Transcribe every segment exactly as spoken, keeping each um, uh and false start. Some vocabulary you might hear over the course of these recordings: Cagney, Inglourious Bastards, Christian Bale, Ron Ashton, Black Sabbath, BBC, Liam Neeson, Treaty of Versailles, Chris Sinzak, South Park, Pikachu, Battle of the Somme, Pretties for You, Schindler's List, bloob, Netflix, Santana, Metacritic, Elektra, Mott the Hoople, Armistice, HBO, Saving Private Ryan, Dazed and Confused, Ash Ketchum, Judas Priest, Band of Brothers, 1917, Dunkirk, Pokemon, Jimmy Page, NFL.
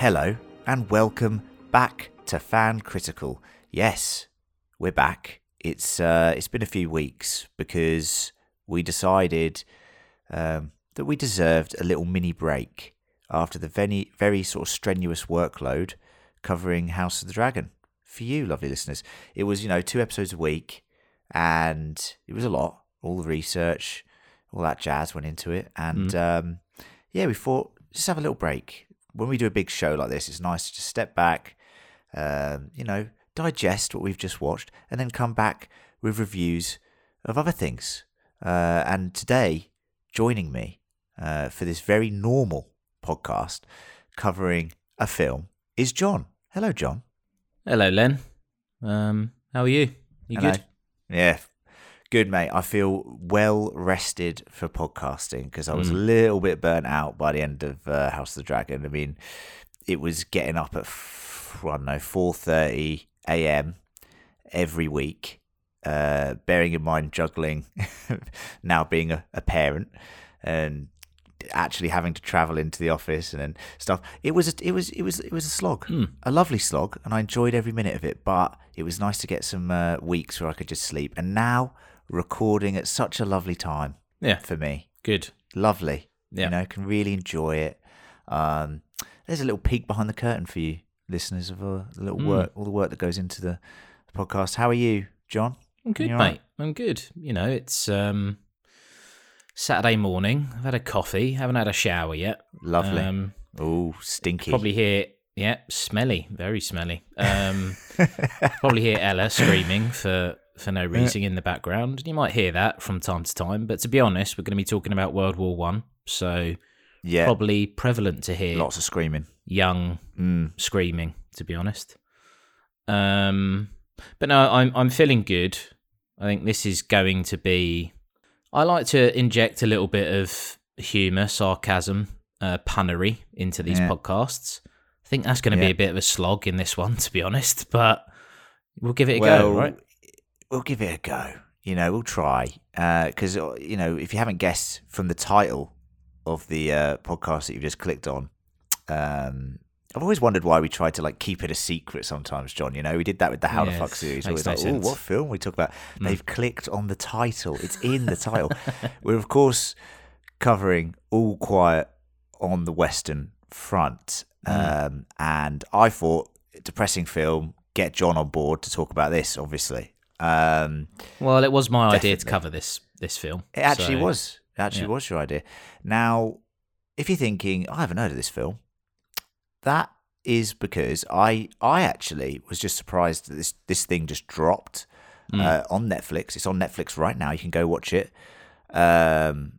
Hello and welcome back to Fan Critical. Yes, we're back. It's uh, it's been a few weeks because we decided um, that we deserved a little mini break after the very, very sort of strenuous workload covering House of the Dragon for you, lovely listeners. It was, you know, two episodes a week, and it was a lot. All the research, all that jazz went into it, and mm. um, yeah, we thought just have a little break. When we do a big show like this, it's nice to just step back, um, you know, digest what we've just watched, and then come back with reviews of other things. Uh, and today, joining me uh, for this very normal podcast covering a film is John. Hello, John. Hello, Len. Um, how are you? You Hello. Good? Yeah, good, mate. I feel well rested for podcasting because I was mm. a little bit burnt out by the end of uh, House of the Dragon. I mean, it was getting up at f- I don't know four thirty a m every week. Uh, bearing in mind juggling now being a, a parent and actually having to travel into the office and then stuff. It was a, it was it was it was a slog, mm. a lovely slog, and I enjoyed every minute of it. But it was nice to get some uh, weeks where I could just sleep, and now. Recording at such a lovely time yeah for me good lovely yeah. You know, can really enjoy it. Um there's a little peek behind the curtain for you listeners of a little mm. work all the work that goes into the podcast. How are you, John? I'm good, mate. Right? I'm good. You know, it's um Saturday morning. I've had a coffee, haven't had a shower yet. Lovely. Um, oh, stinky. Probably hear yeah smelly, very smelly. Um probably hear Ella screaming for for no reason yeah. in the background. You might hear that from time to time, but to be honest, we're going to be talking about World War One, so yeah. probably prevalent to hear lots of screaming, young mm. screaming. To be honest, um, but no, I'm I'm feeling good. I think this is going to be. I like to inject a little bit of humour, sarcasm, uh, punnery into these yeah. podcasts. I think that's going to yeah. be a bit of a slog in this one, to be honest, but we'll give it a well, go, right? We'll give it a go. You know, we'll try. Because, uh, you know, if you haven't guessed from the title of the uh, podcast that you've just clicked on, um, I've always wondered why we try to, like, keep it a secret sometimes, John. You know, we did that with the How yeah, the Fuck series. It was like, oh, what film we talk about? Mm. They've clicked on the title. It's in the title. We're, of course, covering All Quiet on the Western Front. Mm. Um, and I thought, depressing film, get John on board to talk about this, obviously. Um, well, it was my definitely. idea to cover this this film. It actually so, was. It actually yeah. was your idea. Now, if you're thinking, I haven't heard of this film, that is because I I actually was just surprised that this, this thing just dropped mm. uh, on Netflix. It's on Netflix right now. You can go watch it. Um,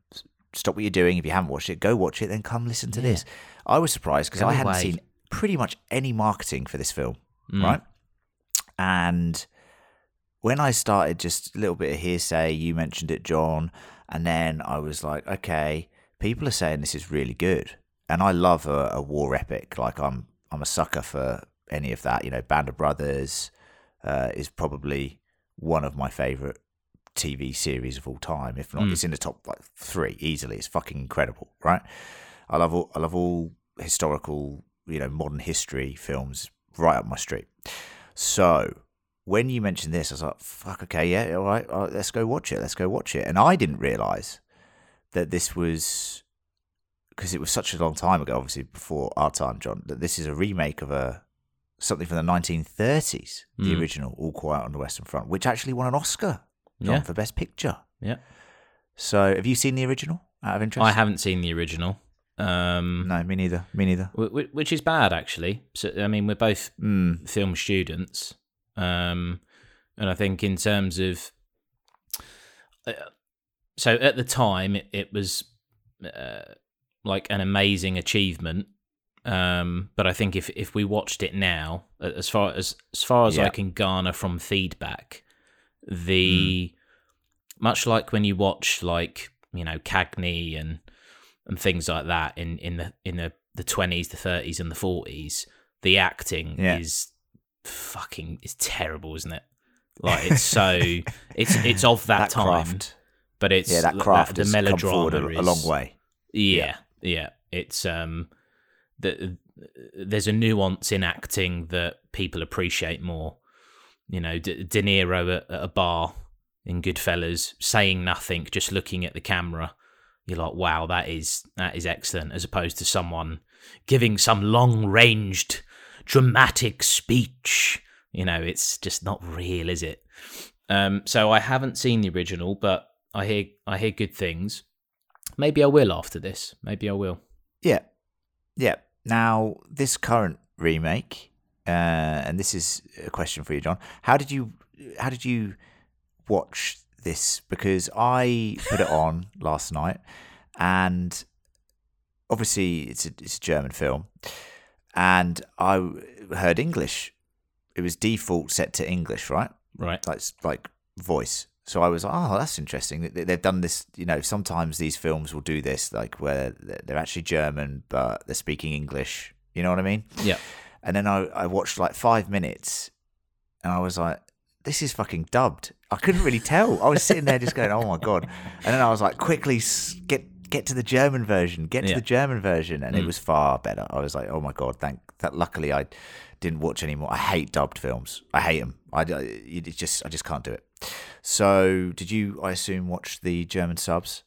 stop what you're doing. If you haven't watched it, go watch it, then come listen to yeah. this. I was surprised because I hadn't seen pretty much any marketing for this film, mm. right? And... when I started, just a little bit of hearsay, you mentioned it, John, and then I was like, okay, people are saying this is really good, and I love a, a war epic. Like, I'm I'm a sucker for any of that. You know, Band of Brothers uh, is probably one of my favourite T V series of all time, if not, mm. it's in the top like three easily. It's fucking incredible, right? I love all, I love all historical, you know, modern history films right up my street. So... when you mentioned this, I was like, fuck, okay, yeah, all right, all right, let's go watch it, let's go watch it. And I didn't realise that this was, because it was such a long time ago, obviously, before our time, John, that this is a remake of a something from the nineteen thirties, mm. the original All Quiet on the Western Front, which actually won an Oscar, John, yeah. for Best Picture. Yeah. So have you seen the original, out of interest? I haven't seen the original. Um, no, me neither, me neither. Which is bad, actually. So I mean, we're both mm. film students. Um, and I think in terms of, uh, so at the time it, it was uh, like an amazing achievement. Um, but I think if, if we watched it now, as far as as far as yeah. I can garner from feedback, the mm. much like when you watch like, you know, Cagney and and things like that in, in the in the the twenties, the thirties, and the forties, the acting yeah. is. Fucking, it's terrible, isn't it? Like, it's so it's it's of that, that time, craft. But it's yeah, that craft. That, the melodrama has come forward a, is, a long way. Yeah, yeah, yeah. It's um, that there's a nuance in acting that people appreciate more. You know, De, De Niro at, at a bar in Goodfellas, saying nothing, just looking at the camera. You're like, wow, that is that is excellent, as opposed to someone giving some long-ranged, dramatic speech. You know, it's just not real, is it? Um, so I haven't seen the original, but I hear I hear good things. Maybe I will after this. Maybe I will. Yeah. Yeah. Now, this current remake, uh, and this is a question for you, John. How did you how did you watch this? Because I put it on last night, and obviously it's a, it's a German film, and I heard English. It was default set to English, right? Right. Like like voice. So I was like, oh, that's interesting. They've done this, you know, sometimes these films will do this, like where they're actually German, but they're speaking English. You know what I mean? Yeah. And then I, I watched like five minutes and I was like, this is fucking dubbed. I couldn't really tell. I was sitting there just going, oh my God. And then I was like, quickly get get to the German version, get yeah. to the German version. And mm. it was far better. I was like, oh my God, thank that. Luckily I didn't watch anymore. I hate dubbed films. I hate them. I, I just I just can't do it. So did you, I assume, watch the German subs?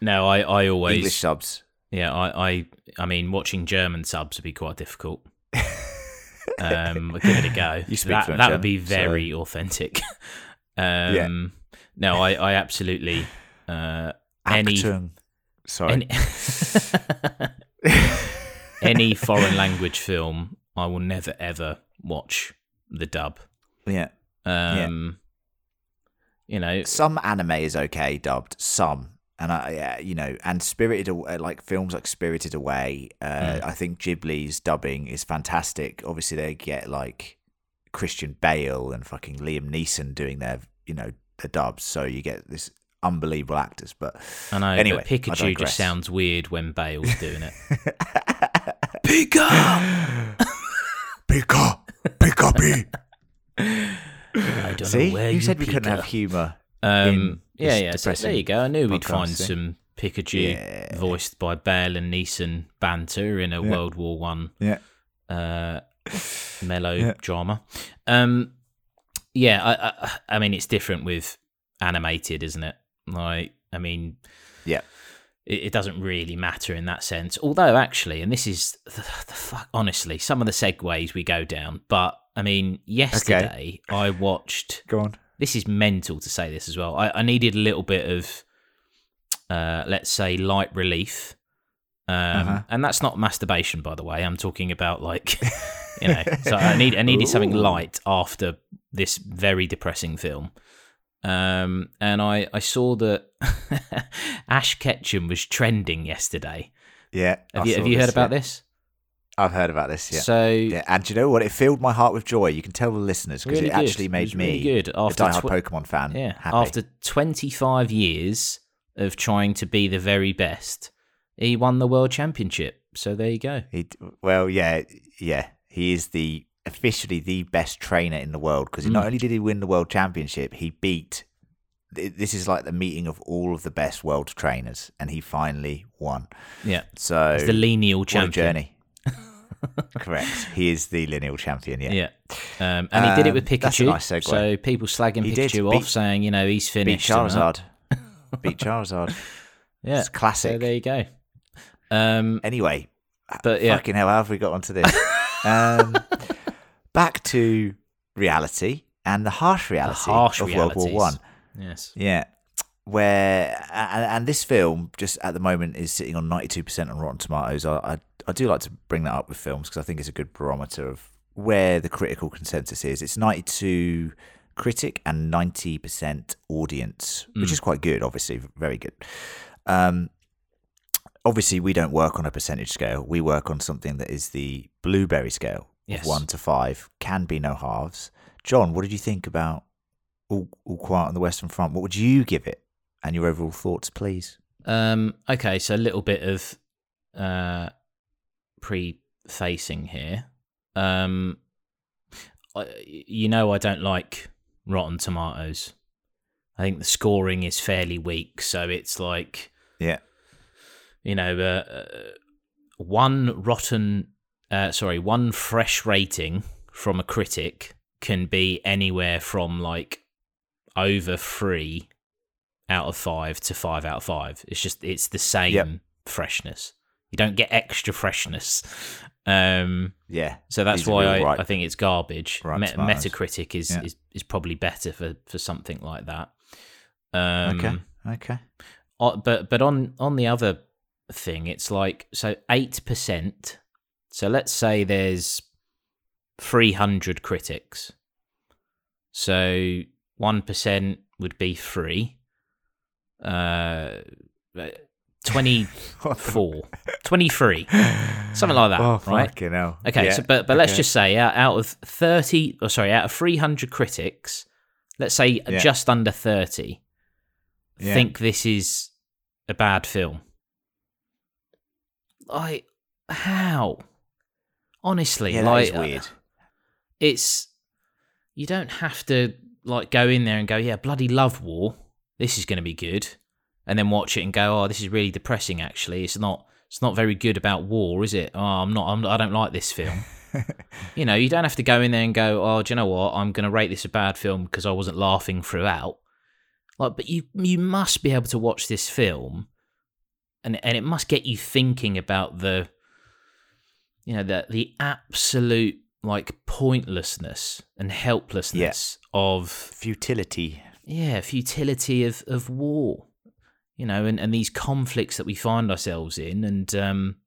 No, I, I always... English subs. Yeah, I, I I mean, watching German subs would be quite difficult. um, I'll give it a go. You speak that French, that would be very so. authentic. um, yeah. No, I, I absolutely... Uh, any, Sorry. Any, any foreign language film, I will never, ever watch the dub. Yeah. Um, yeah. You know, some anime is okay dubbed, some, and I, yeah, you know, and Spirited Away, like films like Spirited Away. Uh, yeah. I think Ghibli's dubbing is fantastic. Obviously, they get like Christian Bale and fucking Liam Neeson doing their, you know, their dubs. So you get this unbelievable actors. But I know, anyway, but Pikachu just sounds weird when Bale's doing it. Pika, Pika, Pika, Pika. I don't See, know where you said we couldn't up. have humour. Um, yeah, yeah. So there you go. I knew we'd find thing. some Pikachu yeah. voiced by Bale and Neeson banter in a yeah. World War One yeah. uh, melodrama. Yeah, um, yeah I, I, I mean, it's different with animated, isn't it? Like, I mean, yeah, it, it doesn't really matter in that sense. Although, actually, and this is the, the fuck. Honestly, some of the segues we go down, but. I mean, yesterday okay. I watched... Go on. This is mental to say this as well. I, I needed a little bit of, uh, let's say, light relief. Um, uh-huh. And that's not masturbation, by the way. I'm talking about, like, you know. So I need I needed Ooh. something light after this very depressing film. Um, and I, I saw that Ash Ketchum was trending yesterday. Yeah. Have you, have you heard this, about yeah. this? I've heard about this, yeah. So, yeah. And do you know what? It filled my heart with joy. You can tell the listeners because really it good. actually made it really me good. After a diehard tw- Pokemon fan yeah. happy. After twenty-five years of trying to be the very best, he won the World Championship. So there you go. He, well, yeah, yeah. He is the officially the best trainer in the world because mm. not only did he win the World Championship, he beat... This is like the meeting of all of the best world trainers and he finally won. Yeah. So... He's the lineal champion. What a journey. Correct. He is the lineal champion, yeah. Yeah. Um, and he did it with Pikachu. Um, that's a nice segue. So people slagging he Pikachu beat, off saying, you know, he's finished. Beat Charizard. beat Charizard. Yeah. It's classic. So there you go. Um, anyway, but, yeah. fucking hell, how have we got onto this? um, back to reality and the harsh reality the harsh of realities. World War One. Yes. Yeah. Where, and, and this film just at the moment is sitting on ninety-two percent on Rotten Tomatoes. I, I I do like to bring that up with films because I think it's a good barometer of where the critical consensus is. It's ninety-two critic and ninety percent audience, mm. which is quite good, obviously, very good. Um, obviously, we don't work on a percentage scale. We work on something that is the blueberry scale, yes. of one to five, can be no halves. John, what did you think about All, All Quiet on the Western Front? What would you give it? And your overall thoughts, please. Um, okay, so a little bit of uh, prefacing here. Um, I, you know, I don't like Rotten Tomatoes. I think the scoring is fairly weak, so it's like, yeah, you know, uh, one rotten uh, sorry, one fresh rating from a critic can be anywhere from like over three out of five to five out of five. It's just, it's the same yep. freshness. You don't get extra freshness. Um, yeah. So that's why I, right, I think it's garbage. Right Met- Metacritic is, yeah. is, is probably better for, for something like that. Um, okay. Okay. Uh, but but on, on the other thing, it's like, so eight percent. So let's say there's three hundred critics. So one percent would be three. Uh, twenty-four, twenty-three, something like that, oh, right? Fucking hell. Okay, yeah. so, but but okay. let's just say out, out of thirty, or sorry, out of three hundred critics, let's say yeah. just under thirty yeah. think this is a bad film. I, how? Honestly, yeah, like, that is weird. Uh, it's, you don't have to like go in there and go, yeah, bloody love war, this is going to be good. And then watch it and go, oh, this is really depressing. Actually, it's not. It's not very good about war, is it? Oh, I'm not. I'm, I don't like this film. You know, you don't have to go in there and go, oh, do you know what? I'm going to rate this a bad film because I wasn't laughing throughout. Like, but you you must be able to watch this film, and and it must get you thinking about the, you know, the the absolute like pointlessness and helplessness yeah. of futility. Yeah, futility of of war. You know, and, and these conflicts that we find ourselves in. And, um,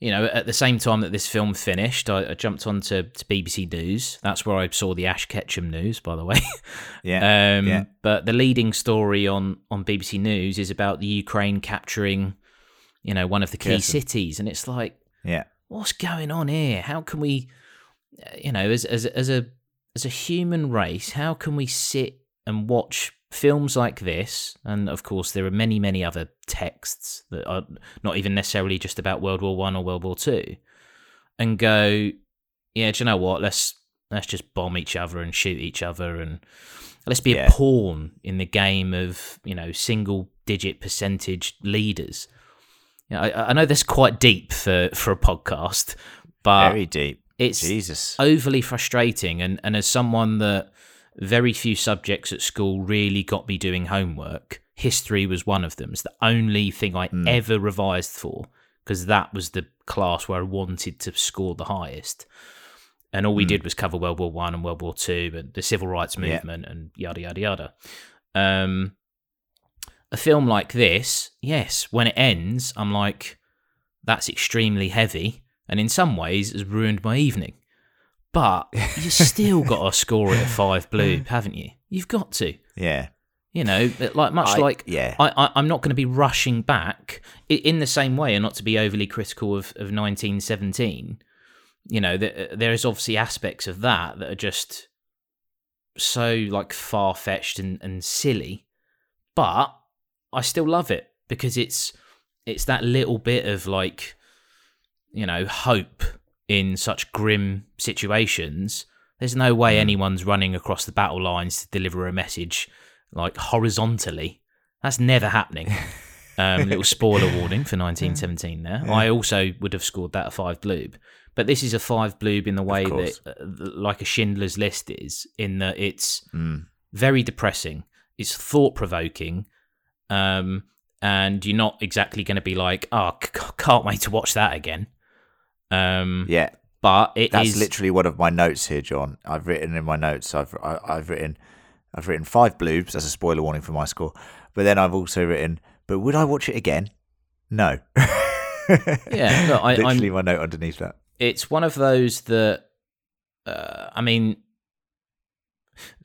you know, at the same time that this film finished, I, I jumped on to, to B B C News. That's where I saw the Ash Ketchum news, by the way. Yeah, um, yeah. But the leading story on, on B B C News is about the Ukraine capturing, you know, one of the key yes. cities. And it's like, yeah, what's going on here? How can we, you know, as as as a as a human race, how can we sit and watch films like this? And of course there are many many other texts that are not even necessarily just about World War One or World War Two, and go, yeah, do you know what, let's let's just bomb each other and shoot each other, and let's be yeah. a pawn in the game of, you know, single digit percentage leaders. You know, I, I know that's quite deep for for a podcast, but very deep. It's Jesus. Overly frustrating, and and as someone that very few subjects at school really got me doing homework. History was one of them. It's the only thing I mm. ever revised for, because that was the class where I wanted to score the highest. And all we mm. did was cover World War One and World War Two and the Civil Rights Movement yeah. and yada, yada, yada. Um, a film like this, yes, when it ends, I'm like, that's extremely heavy, and in some ways has ruined my evening. But you still got to score it a five blue, haven't you? You've got to. Yeah. You know, like much I, like yeah. I, I, I'm not going to be rushing back in the same way, and not to be overly critical of, of nineteen seventeen. You know, the, there is obviously aspects of that that are just so like far-fetched and, and silly. But I still love it because it's it's that little bit of like, you know, hope. In such grim situations, there's no way anyone's running across the battle lines to deliver a message like horizontally. That's never happening. Um, little spoiler warning for nineteen seventeen there. Yeah. I also would have scored that a five bloob, but this is a five bloob in the way that, uh, like a Schindler's List is, in that it's mm. very depressing, it's thought provoking, um, and you're not exactly going to be like, oh, c- can't wait to watch that again. Um, yeah, but it that's is... literally one of my notes here, John. I've written in my notes. I've I, I've written I've written five bloobs. That's a spoiler warning for my score. But then I've also written, but would I watch it again? No. Yeah, look, I, literally I'm, my note underneath that. It's one of those that uh, I mean,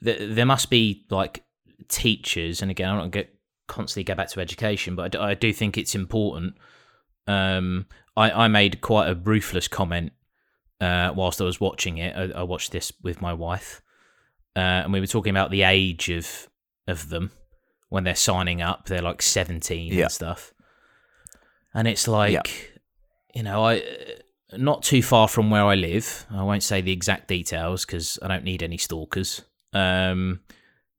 th- there must be like teachers, and again, I don't get constantly go back to education, but I do, I do think it's important. Um, I, I made quite a ruthless comment uh, whilst I was watching it. I, I watched this with my wife, uh, and we were talking about the age of of them when they're signing up. They're like seventeen yeah. and stuff, and it's like yeah. you know, I not too far from where I live. I won't say the exact details because I don't need any stalkers. Um,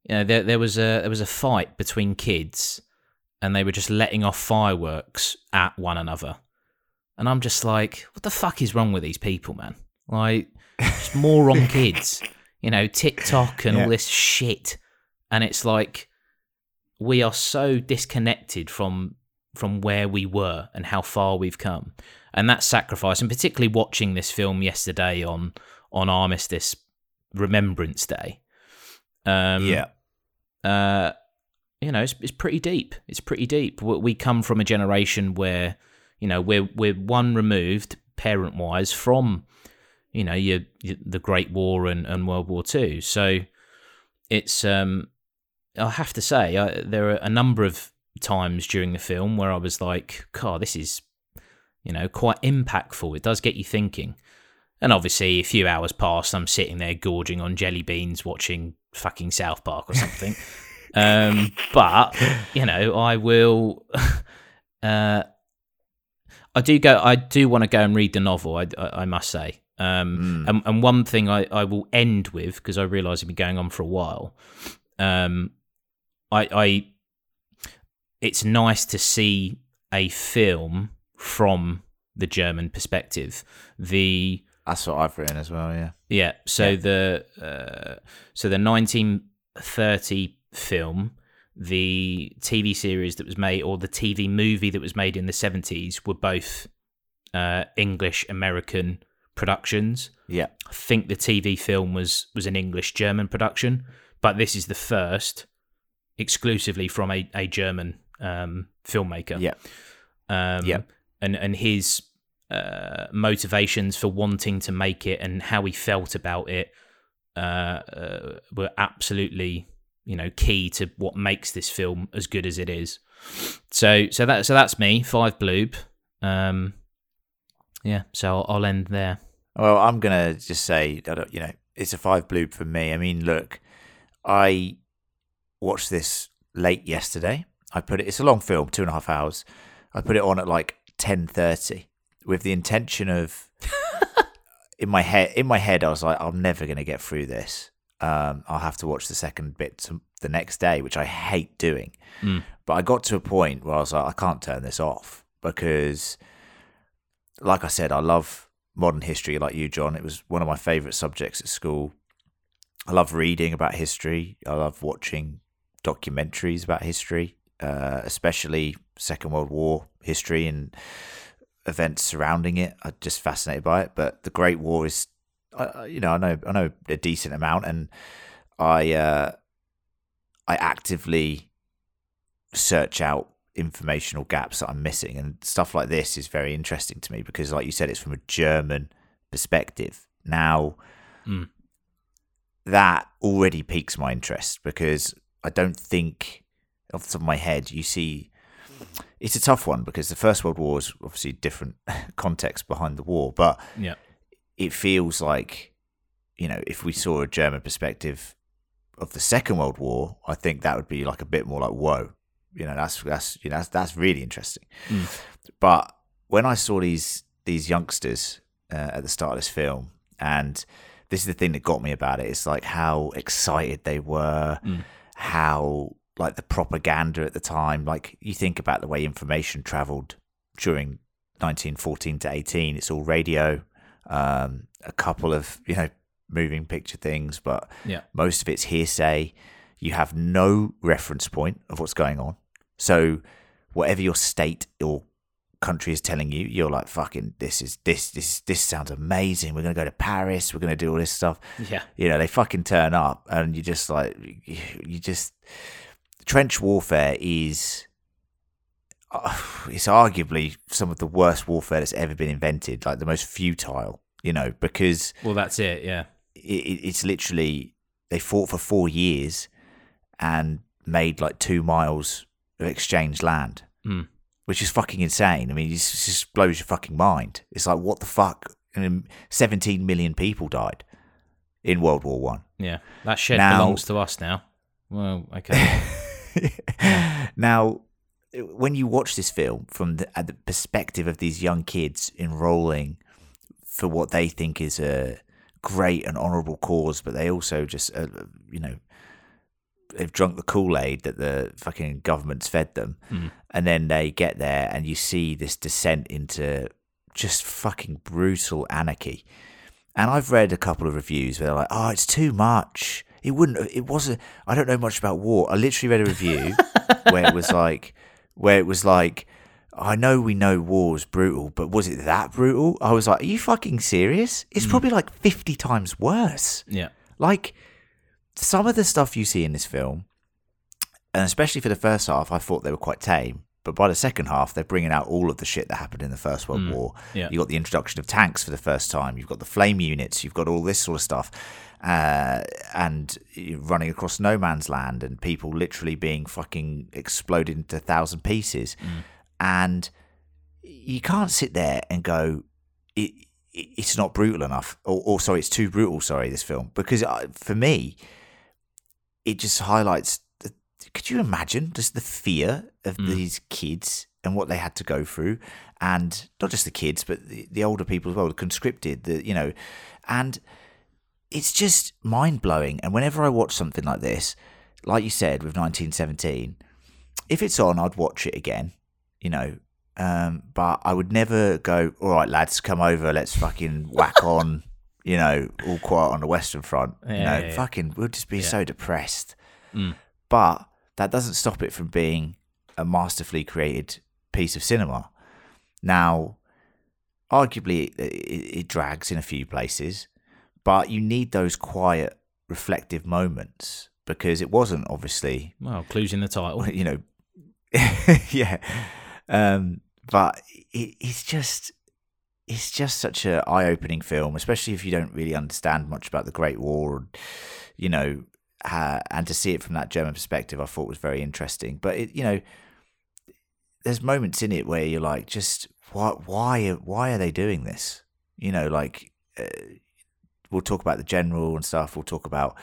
you know, there there was a there was a fight between kids. And they were just letting off fireworks at one another. And I'm just like, what the fuck is wrong with these people, man? Like, just moron kids, you know, TikTok and yeah. all this shit. And it's like, we are so disconnected from from where we were and how far we've come. And that sacrifice, and particularly watching this film yesterday on on Armistice Remembrance Day. Um, yeah. Uh, you know, it's, it's pretty deep. It's pretty deep. We, we come from a generation where, you know, we're we're one removed parent-wise from, you know, your, your, the Great War and, and World War Two. So it's, um, I have to say, I, there are a number of times during the film where I was like, God, this is, you know, quite impactful. It does get you thinking. And obviously, a few hours passed, I'm sitting there gorging on jelly beans watching fucking South Park or something. um, but, you know, I will... Uh, I do go. I do want to go and read the novel, I, I, I must say. Um, mm. and, and one thing I, I will end with, because I realise it'll been going on for a while, um, I, I it's nice to see a film from the German perspective. The That's what I've written as well, yeah. Yeah, so yeah. the uh, so the nineteen thirty film, the T V series that was made, or the T V movie that was made in the seventies, were both uh, English-American productions. Yeah. I think the T V film was, was an English-German production, but this is the first exclusively from a, a German um, filmmaker. Yeah. Um, yeah. And, and his uh, motivations for wanting to make it and how he felt about it uh, uh, were absolutely... you know, key to what makes this film as good as it is. So, so that, so that's me. Five bloob. Um, yeah. So I'll, I'll end there. Well, I'm gonna just say, I don't, you know, it's a five bloob for me. I mean, look, I watched this late yesterday. I put it. It's a long film, two and a half hours. I put it on at like ten thirty with the intention of in my head. In my head, I was like, I'm never gonna get through this. Um, I'll have to watch the second bit to the next day, which I hate doing. Mm. But I got to a point where I was like, I can't turn this off because, like I said, I love modern history like you, John. It was one of my favourite subjects at school. I love reading about history. I love watching documentaries about history, uh, especially Second World War history and events surrounding it. I'm just fascinated by it. But the Great War is... I, you know, I know, I know a decent amount, and I, uh, I actively search out informational gaps that I'm missing, and stuff like this is very interesting to me because, like you said, it's from a German perspective. Now, mm. that already piques my interest because I don't think, off the top of my head, you see, it's a tough one because the First World War is obviously different context behind the war, but yeah. It feels like, you know, if we saw a German perspective of the Second World War, I think that would be like a bit more like, whoa, you know, that's that's you know that's, that's really interesting. Mm. But when I saw these these youngsters uh, at the start of this film, and this is the thing that got me about it, it's like how excited they were, mm. how like the propaganda at the time, like you think about the way information travelled during nineteen fourteen to eighteen, it's all radio. Um, a couple of, you know, moving picture things, but yeah. most of it's hearsay. You have no reference point of what's going on. So whatever your state or country is telling you, you're like, fucking, this is this this this sounds amazing. We're gonna go to Paris. We're gonna do all this stuff. Yeah, you know, they fucking turn up, and you just like, you just trench warfare is. It's arguably some of the worst warfare that's ever been invented, like the most futile, you know, because... Well, that's it, yeah. It, it's literally, they fought for four years and made like two miles of exchange land, mm. which is fucking insane. I mean, it just blows your fucking mind. It's like, what the fuck? I mean, seventeen million people died in World War One. Yeah, that shed now, belongs to us now. Well, okay. yeah. Now... When you watch this film from the, at the perspective of these young kids enrolling for what they think is a great and honourable cause, but they also just, uh, you know, they've drunk the Kool-Aid that the fucking government's fed them. Mm. And then they get there and you see this descent into just fucking brutal anarchy. And I've read a couple of reviews where they're like, oh, it's too much. It wouldn't, it wasn't, I don't know much about war. I literally read a review where it was like, where it was like, I know we know war is brutal, but was it that brutal? I was like, are you fucking serious? It's mm. probably like fifty times worse. Yeah. Like, some of the stuff you see in this film, and especially for the first half, I thought they were quite tame. But by the second half, they're bringing out all of the shit that happened in the First World mm. War. Yeah. You've got the introduction of tanks for the first time. You've got the flame units. You've got all this sort of stuff. Uh, and running across no man's land and people literally being fucking exploded into a thousand pieces. Mm. And you can't sit there and go, it, it, it's not brutal enough. Or, or sorry, it's too brutal, sorry, this film. Because I, for me, it just highlights... Could you imagine just the fear of mm. these kids and what they had to go through? And not just the kids, but the, the older people as well, the conscripted, the, you know, and it's just mind blowing. And whenever I watch something like this, like you said, with nineteen seventeen, if it's on, I'd watch it again, you know, um, but I would never go, all right, lads, come over. Let's fucking whack on, you know, All Quiet on the Western Front. Yeah, you know, yeah, yeah. fucking, we'll just be yeah. so depressed. Mm. But that doesn't stop it from being a masterfully created piece of cinema. Now, arguably, it, it drags in a few places, but you need those quiet, reflective moments because it wasn't, obviously... Well, clues in the title. You know, yeah. Um, but it, it's just... It's just such an eye-opening film, especially if you don't really understand much about the Great War, you know... Uh, and to see it from that German perspective, I thought was very interesting. But it, you know, there's moments in it where you're like, just why, why, why are they doing this? You know, like uh, we'll talk about the general and stuff. We'll talk about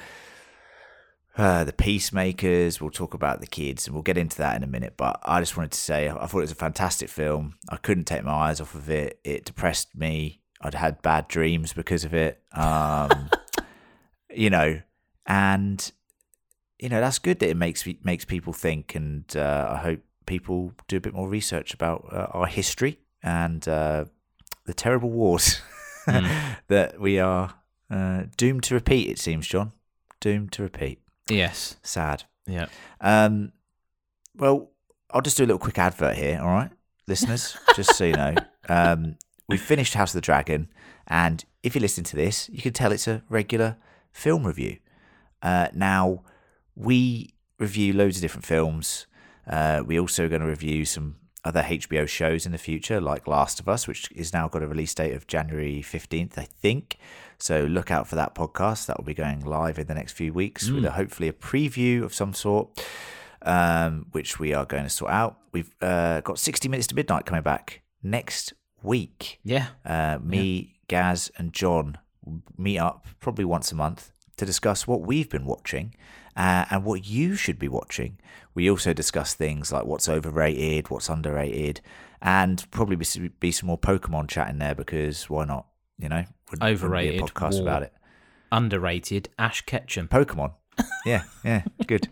uh, the peacemakers. We'll talk about the kids, and we'll get into that in a minute. But I just wanted to say, I thought it was a fantastic film. I couldn't take my eyes off of it. It depressed me. I'd had bad dreams because of it. Um, you know. And, you know, that's good that it makes makes people think. And uh, I hope people do a bit more research about uh, our history and uh, the terrible wars mm. that we are uh, doomed to repeat, it seems, John. Doomed to repeat. Yes. Sad. Yeah. Um. Well, I'll just do a little quick advert here, all right, listeners, just so you know. Um, we've finished House of the Dragon. And if you listen to this, you can tell it's a regular film review. Uh, now, we review loads of different films. Uh, we're also going to review some other H B O shows in the future, like Last of Us, which is now got a release date of January fifteenth, I think. So look out for that podcast. That will be going live in the next few weeks mm. with a, hopefully a preview of some sort, um, which we are going to sort out. We've uh, got sixty minutes to midnight coming back next week. Yeah. Uh, me, yeah. Gaz and John meet up probably once a month to discuss what we've been watching uh, and what you should be watching. We also discuss things like what's overrated, what's underrated, and probably be, be some more Pokemon chat in there because why not? You know, would, overrated would be a podcast about it. Underrated Ash Ketchum. Pokemon. Yeah, yeah, good.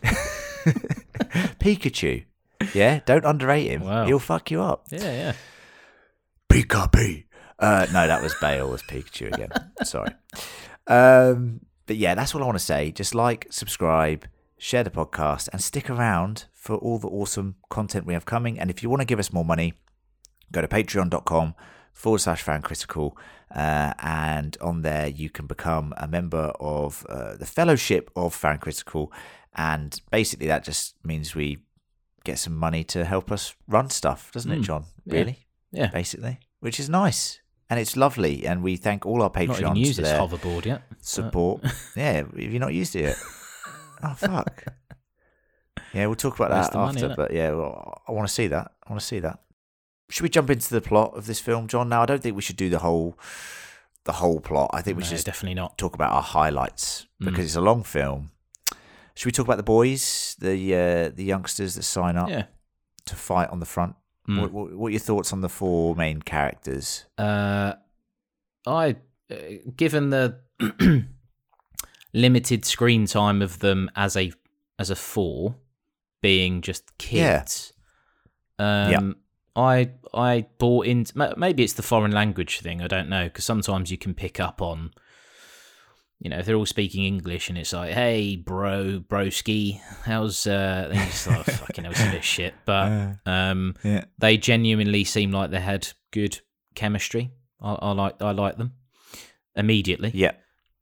Pikachu. Yeah, don't underrate him. Wow. He'll fuck you up. Yeah, yeah. Pika P. Uh, no, that was Bale as Pikachu again. Sorry. Um. But yeah, that's all I want to say. Just like, subscribe, share the podcast, and stick around for all the awesome content we have coming. And if you want to give us more money, go to patreon.com forward slash fancritical. Uh, and on there, you can become a member of uh, the Fellowship of Fancritical. And basically, that just means we get some money to help us run stuff, doesn't mm. it, John? Really? Yeah. yeah. Basically, which is nice. And it's lovely, and we thank all our Patreons. Not even used this hoverboard yet. Support. yeah, have you not used it yet? Oh, fuck. Yeah, we'll talk about Where's that after, money, but yeah, well, I want to see that. I want to see that. Should we jump into the plot of this film, John? Now, I don't think we should do the whole the whole plot. I think we no, should just definitely not talk about our highlights, because mm. it's a long film. Should we talk about the boys, the uh, the youngsters that sign up yeah. to fight on the front? Mm. What, what, what are your thoughts on the four main characters? Uh, I, uh, given the limited screen time of them as a as a four, being just kids, yeah. Um, yeah. I I bought into, maybe it's the foreign language thing, I don't know, because sometimes you can pick up on, you know, if they're all speaking English and it's like, hey, bro, broski, how's, uh, and it's like, oh, fucking hell, it's a bit shit, but uh, um, yeah. They genuinely seem like they had good chemistry. I, I like I like them immediately. Yeah.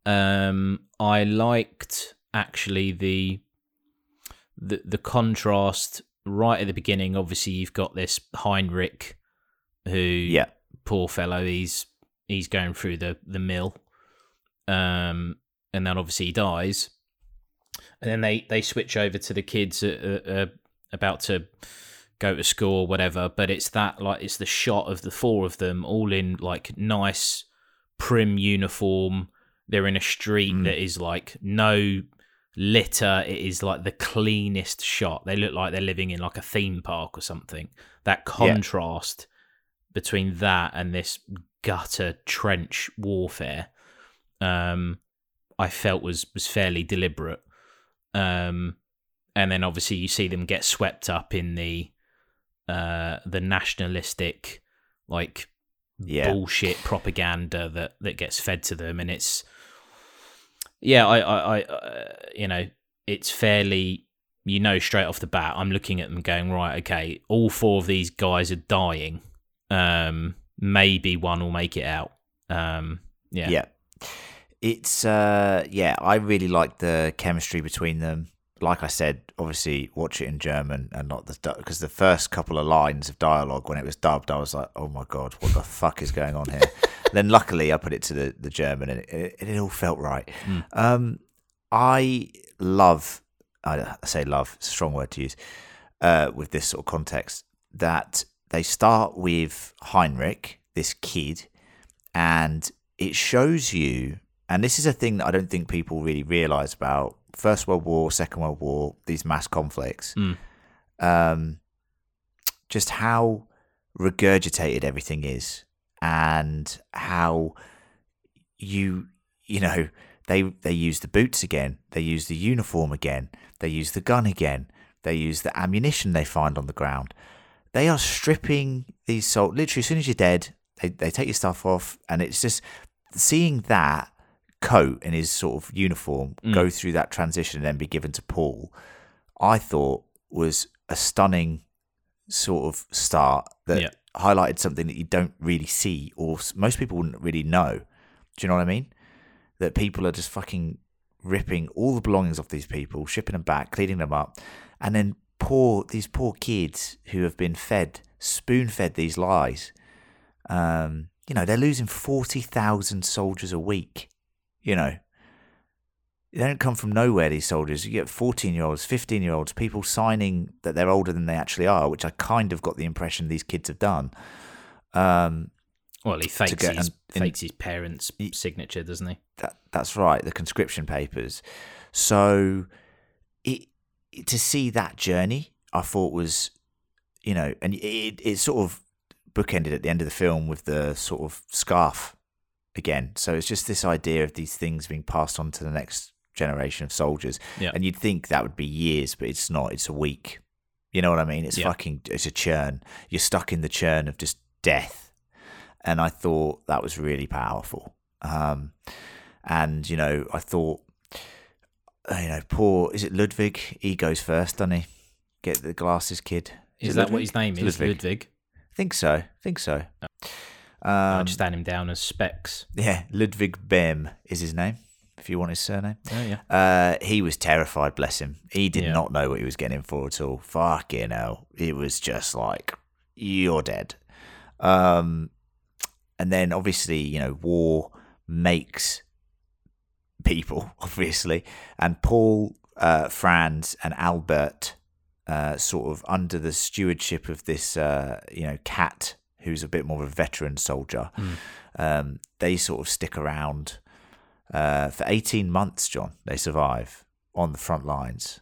Um, I liked actually the the the contrast right at the beginning. Obviously, you've got this Heinrich, who, yeah, poor fellow, he's he's going through the the mill, um, and then obviously he dies, and then they, they switch over to the kids uh, uh, about to go to school or whatever. But it's that, like, it's the shot of the four of them all in like nice prim uniform. They're in a street mm. that is like no litter. It is like the cleanest shot. They look like they're living in like a theme park or something. That contrast yeah. between that and this gutter trench warfare, um, I felt was was fairly deliberate. Um, and then obviously you see them get swept up in the uh, the nationalistic like. Yeah. bullshit propaganda that, that gets fed to them, and it's yeah I, I, I uh, you know, it's fairly, you know, straight off the bat I'm looking at them going, right, okay, all four of these guys are dying, um, maybe one will make it out. um, yeah yeah it's uh, yeah I really like the chemistry between them. Like I said, obviously watch it in German and not the du- because the first couple of lines of dialogue when it was dubbed, I was like, oh my God, what the fuck is going on here? Then luckily I put it to the, the German and it, it, it all felt right. Mm. Um, I love, I say love, it's a strong word to use, uh, with this sort of context, that they start with Heinrich, this kid, and it shows you, and this is a thing that I don't think people really realise about First World War, Second World War, these mass conflicts, mm. um, just how regurgitated everything is, and how you you know they they use the boots again, they use the uniform again, they use the gun again, they use the ammunition they find on the ground. They are stripping these soldiers literally as soon as you're dead. They they take your stuff off, and it's just seeing that coat and his sort of uniform mm. go through that transition and then be given to Paul, I thought was a stunning sort of start that yeah. highlighted something that you don't really see, or most people wouldn't really know. Do you know what I mean? That people are just fucking ripping all the belongings off these people, shipping them back, cleaning them up, and then poor these poor kids who have been fed, spoon-fed these lies. Um, you know, they're losing forty thousand soldiers a week. You know, they don't come from nowhere, these soldiers. You get fourteen-year-olds, fifteen-year-olds, people signing that they're older than they actually are, which I kind of got the impression these kids have done. Um, well, he fakes, get, his, in, fakes his parents' he, signature, doesn't he? That, that's right, the conscription papers. So it, it, to see that journey, I thought was, you know, and it, it sort of bookended at the end of the film with the sort of scarf again. So it's just this idea of these things being passed on to the next generation of soldiers. Yeah. And you'd think that would be years, but it's not. It's a week. You know what I mean? It's yeah. fucking, it's a churn. You're stuck in the churn of just death. And I thought that was really powerful. Um, and, you know, I thought, you know, poor, is it Ludwig? He goes first, doesn't he? Get the glasses, kid. Is, is that Ludwig? What his name is? Ludwig. Ludwig. I think so. I think so. Oh. Um, I'd stand him down as Specs. Yeah, Ludwig Bem is his name, if you want his surname. Oh, yeah. Uh, he was terrified, bless him. He did yeah. not know what he was getting in for at all. Fucking hell. It was just like, you're dead. Um, and then, obviously, you know, war makes people, obviously. And Paul, uh, Franz, and Albert, uh, sort of under the stewardship of this, uh, you know, cat, who's a bit more of a veteran soldier, mm. um, they sort of stick around uh, for eighteen months, John. They survive on the front lines,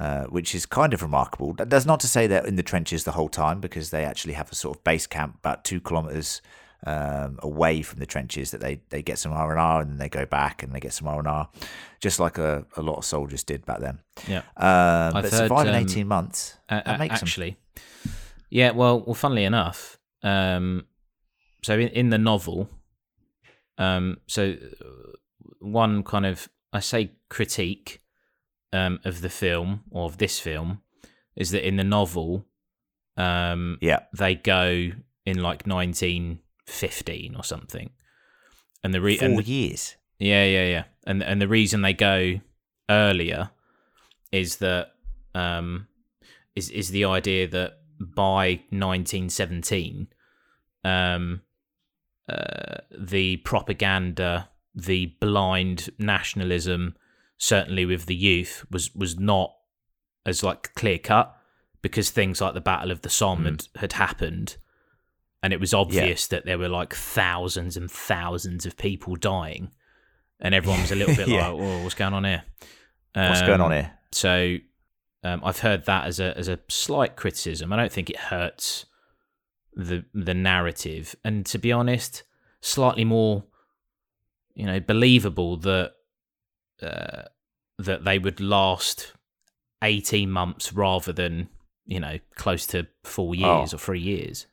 uh, which is kind of remarkable. That's not to say they're in the trenches the whole time, because they actually have a sort of base camp about two kilometres um, away from the trenches that they, they get some R and R and then they go back and they get some R and R, just like a, a lot of soldiers did back then. Yeah, um, But surviving um, eighteen months, uh, that makes actually... them. Yeah, well, well, funnily enough, um, so in, in the novel, um, so one kind of, I say critique um, of the film, or of this film, is that in the novel, um, yeah. they go in like nineteen fifteen or something. And the re- Four and the, years. Yeah, yeah, yeah. And, and the reason they go earlier is that, um, is, is the idea that by nineteen seventeen, um, uh, the propaganda, the blind nationalism, certainly with the youth, was was not as like clear cut, because things like the Battle of the Somme mm. had, had happened, and it was obvious yeah. that there were like thousands and thousands of people dying, and everyone was a little bit yeah. like, "Oh, what's going on here? Um, what's going on here?" So um, I've heard that as a as a slight criticism. I don't think it hurts the the narrative, and to be honest, slightly more, you know, believable that uh, that they would last eighteen months rather than, you know, close to four years oh. or three years.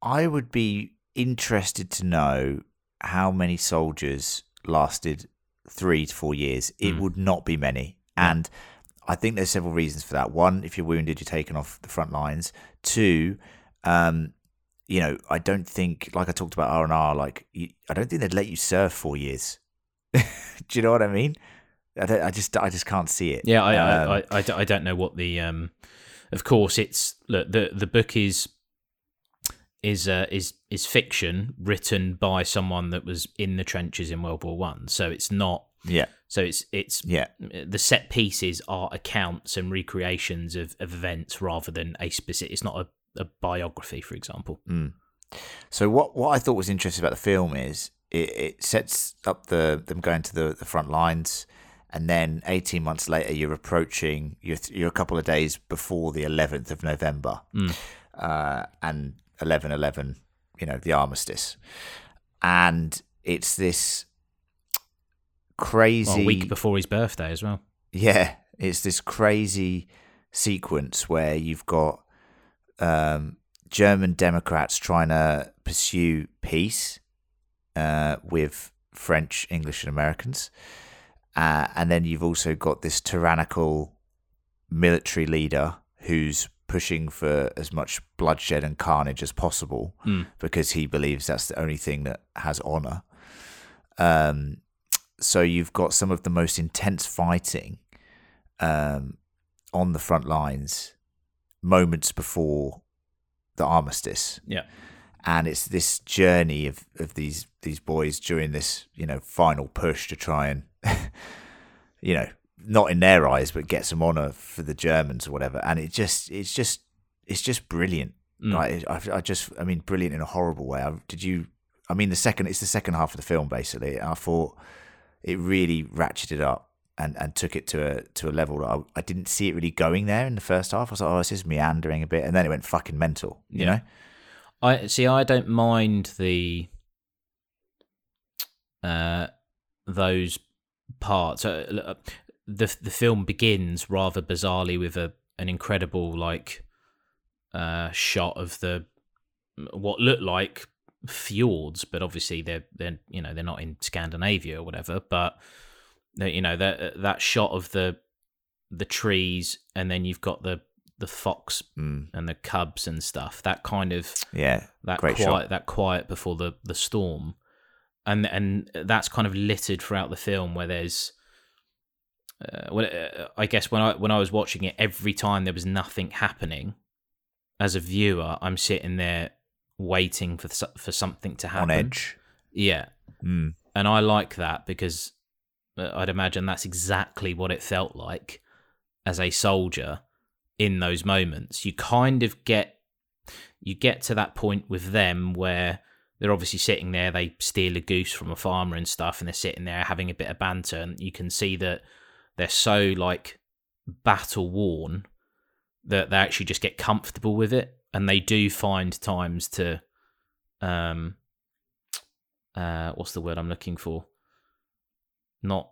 I would be interested to know how many soldiers lasted three to four years. It mm. would not be many. Mm. And I think there's several reasons for that. One, if you're wounded, you're taken off the front lines. Two, um, you know, I don't think, like I talked about R and R, like, you, I don't think they'd let you serve four years. Do you know what I mean? I, don't, I just, I just can't see it. Yeah, I, um, I, I, I, I don't know what the. Um, of course, it's look the the book is is uh, is is fiction written by someone that was in the trenches in World War One, so it's not. Yeah. So it's it's yeah. The set pieces are accounts and recreations of, of events rather than a specific. It's not a. a biography, for example. Mm. So what, what I thought was interesting about the film is it, it sets up the them going to the, the front lines, and then eighteen months later you're approaching, you're, you're a couple of days before the eleventh of November mm. uh, and eleven eleven, you know, the armistice. And it's this crazy... Well, a week before his birthday as well. Yeah, it's this crazy sequence where you've got Um, German Democrats trying to pursue peace uh, with French, English, and Americans, uh, and then you've also got this tyrannical military leader who's pushing for as much bloodshed and carnage as possible mm. because he believes that's the only thing that has honor. Um, so you've got some of the most intense fighting um, on the front lines moments before the armistice. Yeah. And it's this journey of, of these these boys during this, you know, final push to try and, you know, not in their eyes, but get some honor for the Germans or whatever. And it just it's just it's just brilliant. Mm. Like I, I just I mean brilliant in a horrible way. I, did you I mean the second it's the second half of the film basically. I thought it really ratcheted up. And, and took it to a to a level that I, I didn't see it really going there in the first half. I was like, oh, this is meandering a bit, and then it went fucking mental. You yeah. know, I see. I don't mind the uh, those parts. Uh, the The film begins rather bizarrely with a an incredible like uh, shot of the what looked like fjords, but obviously they're they're you know they're not in Scandinavia or whatever, but. You know that that shot of the the trees, and then you've got the the fox mm. and the cubs and stuff. That kind of yeah, that quiet shot. That quiet before the, the storm, and and that's kind of littered throughout the film. Where there's, uh, well, uh, I guess when I when I was watching it, every time there was nothing happening, as a viewer, I'm sitting there waiting for for something to happen. On edge, yeah, mm. and I like that because. I'd imagine that's exactly what it felt like as a soldier in those moments. You kind of get you get to that point with them where they're obviously sitting there, they steal a goose from a farmer and stuff, and they're sitting there having a bit of banter, and you can see that they're so like battle worn that they actually just get comfortable with it, and they do find times to um uh what's the word I'm looking for? Not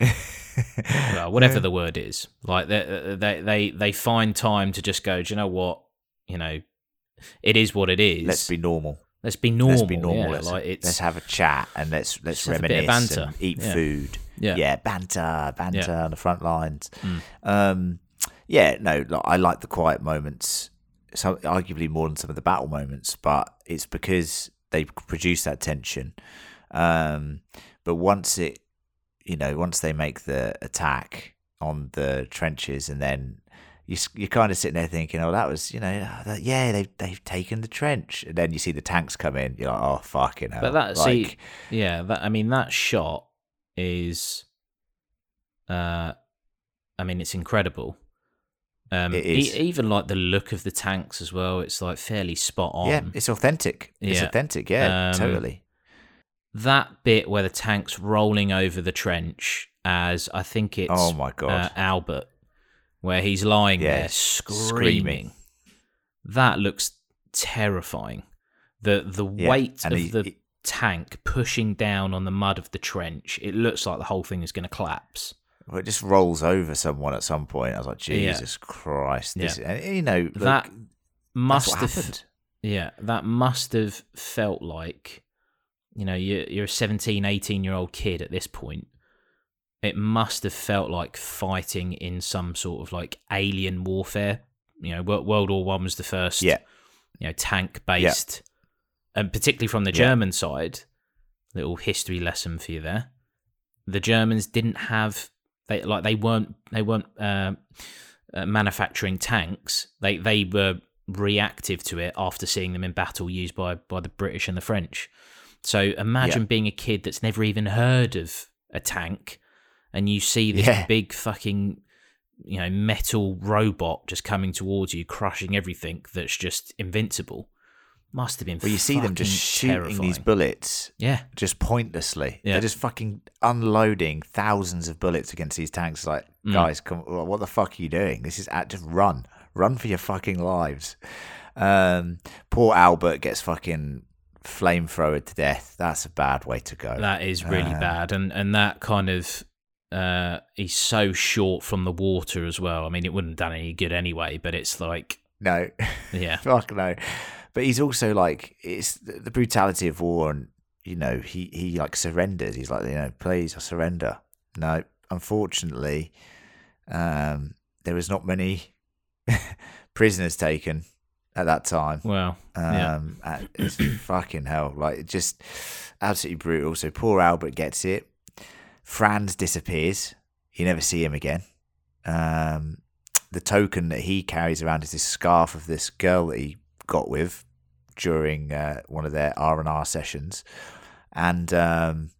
well, whatever the word is, like they, they they they find time to just go, do you know what, you know, it is what it is. Let's be normal. Let's be normal. Let's be normal. Yeah, let's, like it's, let's have a chat and let's let's reminisce banter. And eat yeah. food. Yeah. yeah, banter, banter yeah. on the front lines. Mm. Um, yeah, no, like, I like the quiet moments, so arguably more than some of the battle moments, but it's because they produce that tension. Um, but once it, you know, once they make the attack on the trenches, and then you you're kind of sitting there thinking, oh, that was, you know, that, yeah, they've they've taken the trench, and then you see the tanks come in, you're like, oh, fucking hell. But that, like, see, yeah, that, I mean, that shot is, uh, I mean, it's incredible. Um, it is. E- even like the look of the tanks as well. It's like fairly spot on. Yeah, it's authentic. Yeah. It's authentic. Yeah, um, totally. That bit where the tank's rolling over the trench, as I think it's oh my God. Uh, Albert, where he's lying yeah. there screaming. screaming. That looks terrifying. The the yeah. weight and of he, the he... tank pushing down on the mud of the trench. It looks like the whole thing is going to collapse. Well, it just rolls over someone at some point. I was like, Jesus yeah. Christ! This yeah. is, you know, look, that must have happened. Yeah, that must have felt like. You know, you're a seventeen, eighteen-year-old kid at this point. It must have felt like fighting in some sort of, like, alien warfare. You know, World War One was the first, yeah. you know, tank-based, yeah. and particularly from the German yeah. side, little history lesson for you there. The Germans didn't have, they like, they weren't they weren't uh, uh, manufacturing tanks. They they were reactive to it after seeing them in battle used by, by the British and the French. So imagine yeah. being a kid that's never even heard of a tank, and you see this yeah. big fucking, you know, metal robot just coming towards you, crushing everything, that's just invincible. Must have been. Well, you see them just shooting terrifying. These bullets, yeah, just pointlessly. Yeah. They're just fucking unloading thousands of bullets against these tanks. Like, mm. guys, come, what the fuck are you doing? This is at just run, run for your fucking lives. Um, poor Albert gets fucking. Flamethrower to death. That's a bad way to go. That is really uh, bad, and and that kind of uh he's so short from the water as well. I mean, it wouldn't have done any good anyway, but it's like no, yeah, fuck no. But he's also like, it's the brutality of war, and you know, he he like surrenders. He's like, you know, please, I surrender. No, unfortunately, um, there was not many prisoners taken. At that time, wow, um, yeah. it's fucking hell, like just absolutely brutal. So poor Albert gets it. Franz disappears. You never see him again. Um, the token that he carries around is this scarf of this girl that he got with during uh, one of their R and R sessions, and um,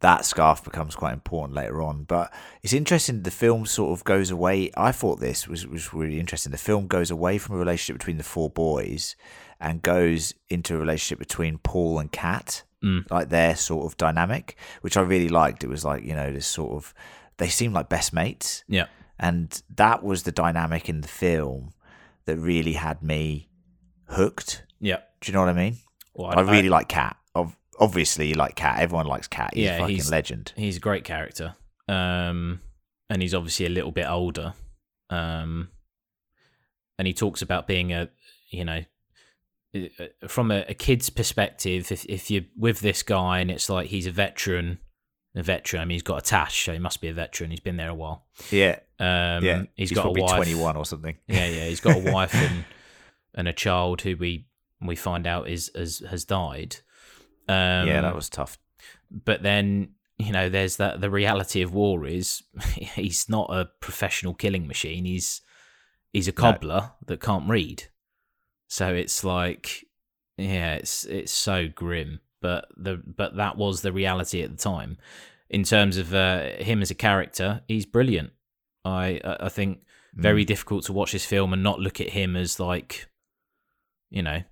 that scarf becomes quite important later on. But it's interesting, the film sort of goes away. I thought this was, was really interesting. The film goes away from a relationship between the four boys and goes into a relationship between Paul and Kat, mm. like their sort of dynamic, which I really liked. It was like, you know, this sort of, they seemed like best mates. Yeah. And that was the dynamic in the film that really had me hooked. Yeah. Do you know what I mean? Well, I, I really I... like Kat. I've, Obviously, you like Kat. Everyone likes Kat. He's yeah, a fucking he's, legend. He's a great character. Um, and he's obviously a little bit older. Um, and he talks about being a, you know, from a, a kid's perspective, if, if you're with this guy and it's like he's a veteran, a veteran, I mean, he's got a tash, so he must be a veteran. He's been there a while. Yeah. Um, yeah. He's, he's got a wife. twenty-one or something. Yeah, yeah. He's got a wife and, and a child who we, we find out is, is has died. Um, yeah, that was tough. But then, you know, there's that the reality of war is he's not a professional killing machine. He's he's a cobbler no. that can't read. So it's like, yeah, it's it's so grim. But the but that was the reality at the time. In terms of uh, him as a character, he's brilliant. I I think very mm. difficult to watch this film and not look at him as like, you know,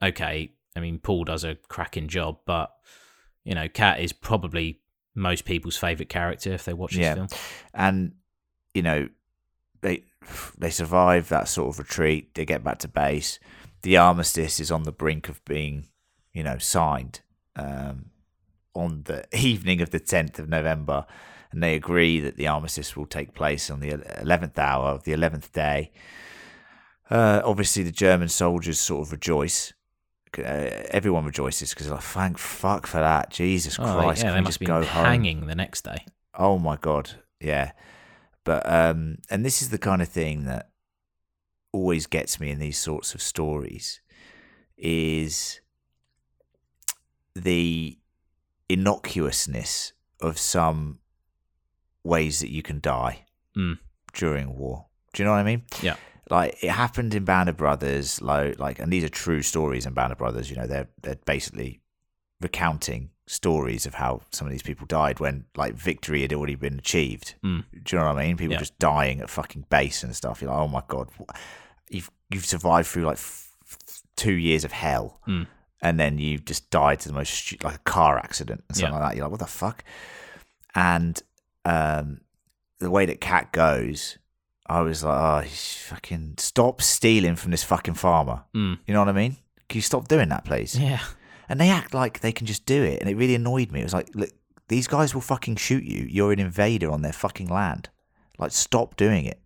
okay. I mean, Paul does a cracking job, but, you know, Kat is probably most people's favourite character if they watch this yeah. film. And, you know, they they survive that sort of retreat. They get back to base. The armistice is on the brink of being, you know, signed um, on the evening of the tenth of November. And they agree that the armistice will take place on the eleventh hour of the eleventh day. Uh, obviously, the German soldiers sort of rejoice. Uh, everyone rejoices because like, thank fuck for that. Jesus oh, Christ, yeah, can they must just be go hanging home the next day. Oh my God, yeah. But um, and this is the kind of thing that always gets me in these sorts of stories is the innocuousness of some ways that you can die mm. during war. Do you know what I mean? Yeah. Like it happened in Band of Brothers, like, like, and these are true stories in Band of Brothers. You know, they're they're basically recounting stories of how some of these people died when like victory had already been achieved. Mm. Do you know what I mean? People yeah. just dying at fucking base and stuff. You're like, oh my God, you've you've survived through like f- f- two years of hell, mm. and then you just died to the most stu- like a car accident and something yeah. like that. You're like, what the fuck? And um, the way that Cat goes. I was like, oh, fucking stop stealing from this fucking farmer. Mm. You know what I mean? Can you stop doing that, please? Yeah. And they act like they can just do it. And it really annoyed me. It was like, look, these guys will fucking shoot you. You're an invader on their fucking land. Like, stop doing it.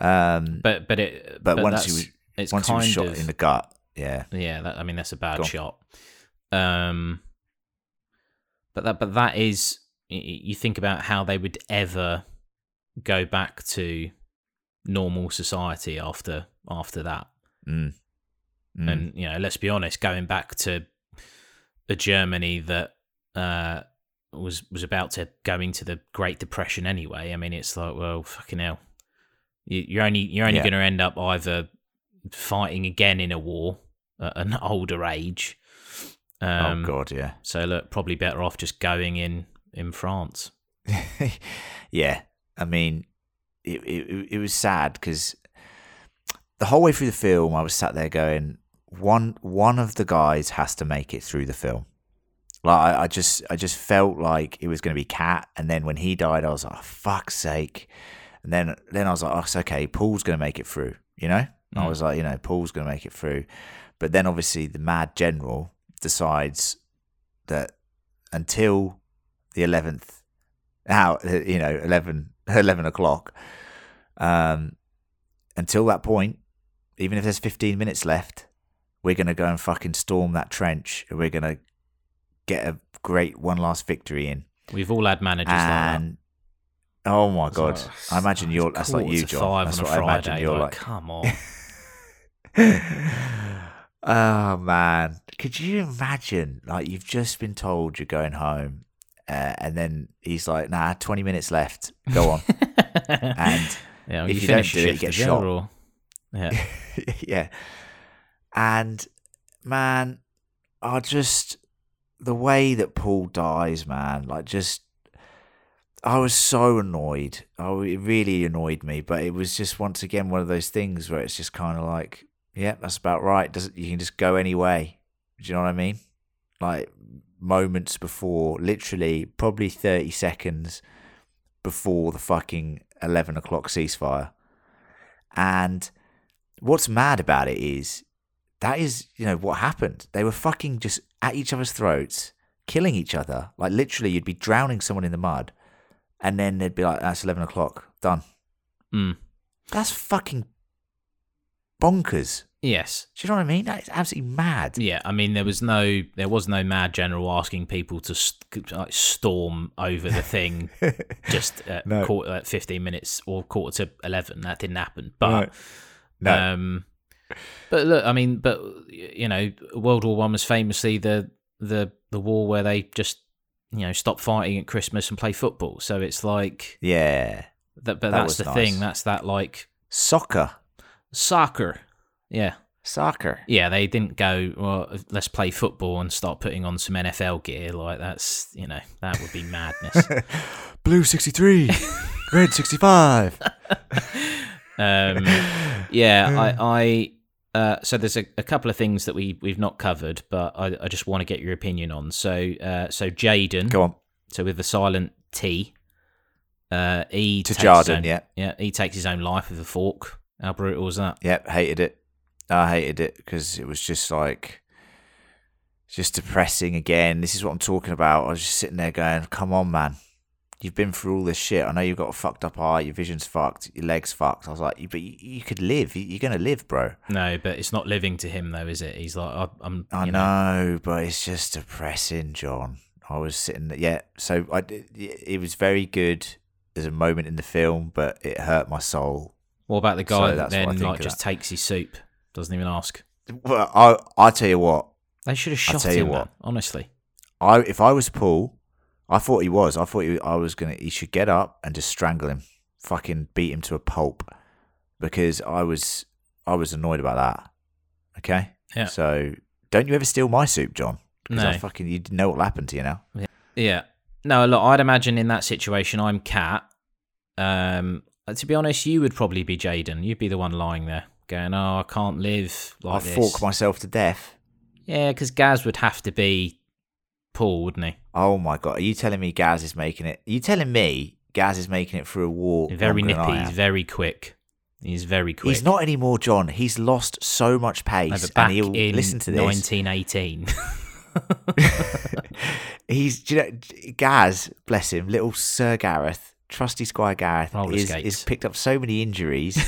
Um, but but it but, but once you was, once you was shot of, in the gut, yeah. Yeah, that, I mean, that's a bad shot. Um, but that But that is, you think about how they would ever go back to normal society after after that. Mm. Mm. And, you know, let's be honest, going back to a Germany that uh, was was about to go into the Great Depression anyway, I mean, it's like, well, fucking hell. You, you're only, you're only yeah. going to end up either fighting again in a war at an older age. Um, oh, God, yeah. So, look, probably better off just going in, in France. yeah. I mean, it it, it was sad because the whole way through the film, I was sat there going, one one of the guys has to make it through the film. Like I, I just I just felt like it was going to be Cat, and then when he died, I was like, oh, fuck's sake. And then then I was like, oh, it's okay, Paul's going to make it through, you know. Mm. I was like, you know, Paul's going to make it through, but then obviously the mad general decides that until the eleventh, how you know eleven. eleven o'clock. Um, until that point, even if there's fifteen minutes left, we're going to go and fucking storm that trench and we're going to get a great one last victory in. We've all had managers and, like that. Oh my God. Like, I imagine you're, that's like you, John. That's what Friday, I imagine you're like. Come on. Oh man. Could you imagine? Like you've just been told you're going home. Uh, and then he's like, nah, twenty minutes left. Go on. And yeah, well, if you, you don't do it, you get shot. Or... Yeah. yeah. And, man, I just... The way that Paul dies, man, like just... I was so annoyed. Oh, it really annoyed me. But it was just, once again, one of those things where it's just kind of like, yeah, that's about right. Doesn't You can just go any way. Do you know what I mean? Like... moments before, literally probably thirty seconds before the fucking eleven o'clock ceasefire. And what's mad about it is that is, you know, what happened. They were fucking just at each other's throats, killing each other. Like literally you'd be drowning someone in the mud and then they'd be like, that's eleven o'clock, done. Mm. That's fucking bonkers. Yes. Do you know what I mean? That is absolutely mad. Yeah, I mean, there was no, there was no mad general asking people to st- like storm over the thing just at no. quarter, at fifteen minutes or quarter to eleven. That didn't happen. But, no. No. Um, but look, I mean, but you know, World War One was famously the the the war where they just, you know, stop fighting at Christmas and play football. So it's like, yeah, that, but that that's the nice. thing. That's that like soccer, soccer. Yeah. Soccer. Yeah, they didn't go, well, let's play football and start putting on some N F L gear. Like, that's, you know, that would be madness. Blue sixty-three, red sixty-five. um, yeah, I, I uh, so there's a, a couple of things that we, we've not covered, but I, I just want to get your opinion on. So, uh, so Jaden. Go on. So with the silent T, uh, E to Jaden, yeah. Yeah, he takes his own life with a fork. How brutal was that? Yep, hated it. I hated it because it was just like, just depressing again. This is what I'm talking about. I was just sitting there going, come on, man. you've been through all this shit. I know you've got a fucked up eye, your vision's fucked, your leg's fucked. I was like, but you, you could live. You're going to live, bro. No, but it's not living to him, though, is it? He's like, I, I'm... I know, know, but it's just depressing, John. I was sitting... Yeah, so I, it was very good as a moment in the film, but it hurt my soul. What about the guy so that then like just that. takes his soup? Doesn't even ask. Well, I I tell you what. They should have shot him, what, man, honestly. I If I was Paul... I thought he was. I thought he, I was gonna. He should get up and just strangle him, fucking beat him to a pulp, because I was, I was annoyed about that. Okay. Yeah. So don't you ever steal my soup, John? Because no. I fucking, you know what'll happen to you now. Yeah. Yeah. No, look, I'd imagine in that situation, I'm Kat. Um, to be honest, you would probably be Jaden. You'd be the one lying there going, "Oh, I can't live like I this. I fork myself to death." Yeah, because Gaz would have to be Paul, wouldn't he? Oh my god! Are you telling me Gaz is making it? Are you telling me Gaz is making it through a wall? Very nippy. He's very quick. He's very quick. He's not anymore, John. He's lost so much pace. No, but back and he'll in listen to this. nineteen eighteen He's, you know, Gaz, bless him, little Sir Gareth, trusty Squire Gareth, is, is picked up so many injuries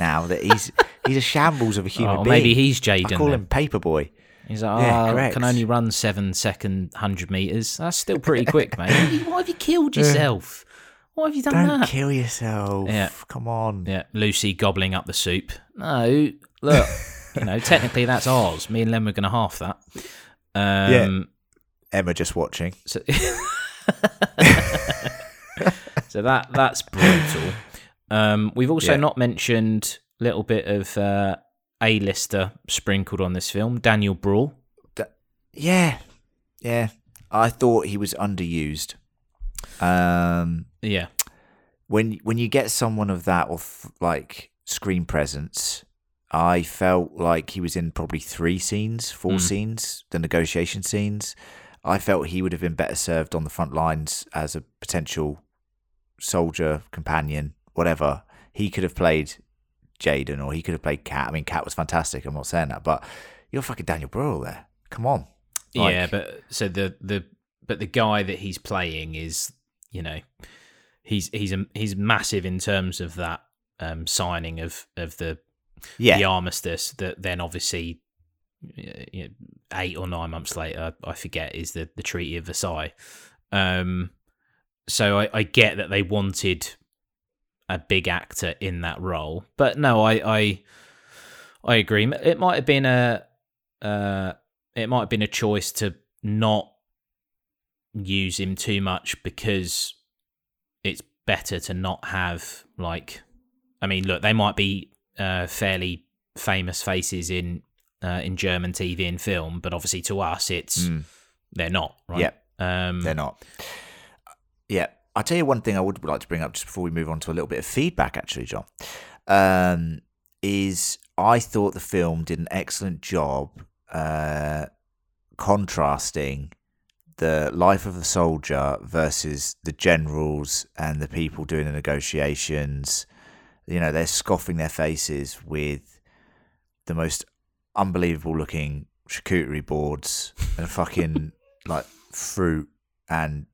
now that he's he's a shambles of a human oh, being. Maybe he's Jaden. I call then. him Paperboy. He's like, oh, yeah, I can only run seven second hundred meters. That's still pretty quick, mate. Why have you killed yourself? Why have you done Don't that? Don't kill yourself. Yeah. Come on. Yeah, Lucy gobbling up the soup. No, look, you know, technically that's ours. Me and Len were going to half that. Um, yeah. Emma just watching. So, so that that's brutal. Um, we've also yeah. not mentioned a little bit of. Uh, A-lister sprinkled on this film, Daniel Brühl. Da- yeah, yeah. I thought he was underused. Um, yeah. When when you get someone of that off, like screen presence, I felt like he was in probably three scenes, four mm. scenes, the negotiation scenes. I felt he would have been better served on the front lines as a potential soldier, companion, whatever. He could have played Jaden, or he could have played Cat. I mean, Cat was fantastic. I'm not saying that, but you're fucking Daniel Brühl there. Come on. Like, yeah, but so the the but the guy that he's playing is, you know, he's he's a, he's massive in terms of that um, signing of of the yeah. the armistice. That then obviously, you know, eight or nine months later, I forget, is the the Treaty of Versailles. Um, so I, I get that they wanted a big actor in that role, but no, I, I, I agree. It might have been a, uh, it might have been a choice to not use him too much, because it's better to not have, like, I mean, look, they might be uh, fairly famous faces in uh, in German T V and film, but obviously to us, it's mm. they're not, right? Yeah, um, they're not. Yeah. I'll tell you one thing I would like to bring up just before we move on to a little bit of feedback, actually, John, um, is I thought the film did an excellent job uh, contrasting the life of the soldier versus the generals and the people doing the negotiations. You know, they're scoffing their faces with the most unbelievable looking charcuterie boards and fucking like fruit, and,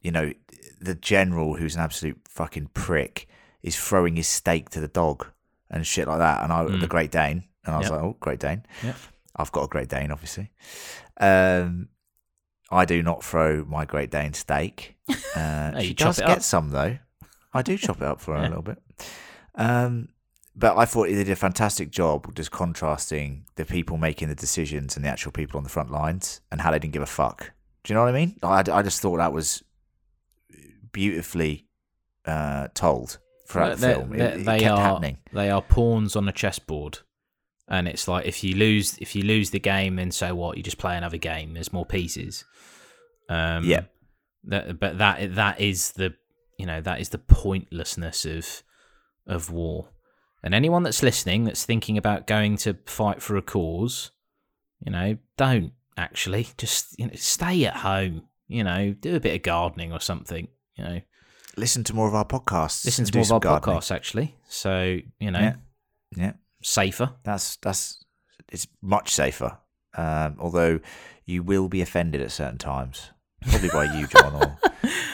you know, the general, who's an absolute fucking prick, is throwing his steak to the dog and shit like that. And I, mm. the Great Dane, and I was yep. like, "Oh, Great Dane! Yep. I've got a Great Dane, obviously. Um, I do not throw my Great Dane steak. Uh, no, she does get some though. I do chop it up for her yeah. a little bit. Um, but I thought they did a fantastic job just contrasting the people making the decisions and the actual people on the front lines, and how they didn't give a fuck. Do you know what I mean? I, I just thought that was beautifully uh, told throughout they're, the film. It, it they kept are happening. They are pawns on a chessboard, and it's like, if you lose, if you lose the game, then so what? You just play another game. There's more pieces. Um, yeah, that, but that that is the you know that is the pointlessness of of war. And anyone that's listening, that's thinking about going to fight for a cause, you know, don't actually just you know, stay at home. You know, do a bit of gardening or something. You know, listen to more of our podcasts. Listen to more of our gardening. podcasts, actually. So, you know, yeah. yeah, safer. That's that's it's much safer. Um, although you will be offended at certain times. probably by you, John, or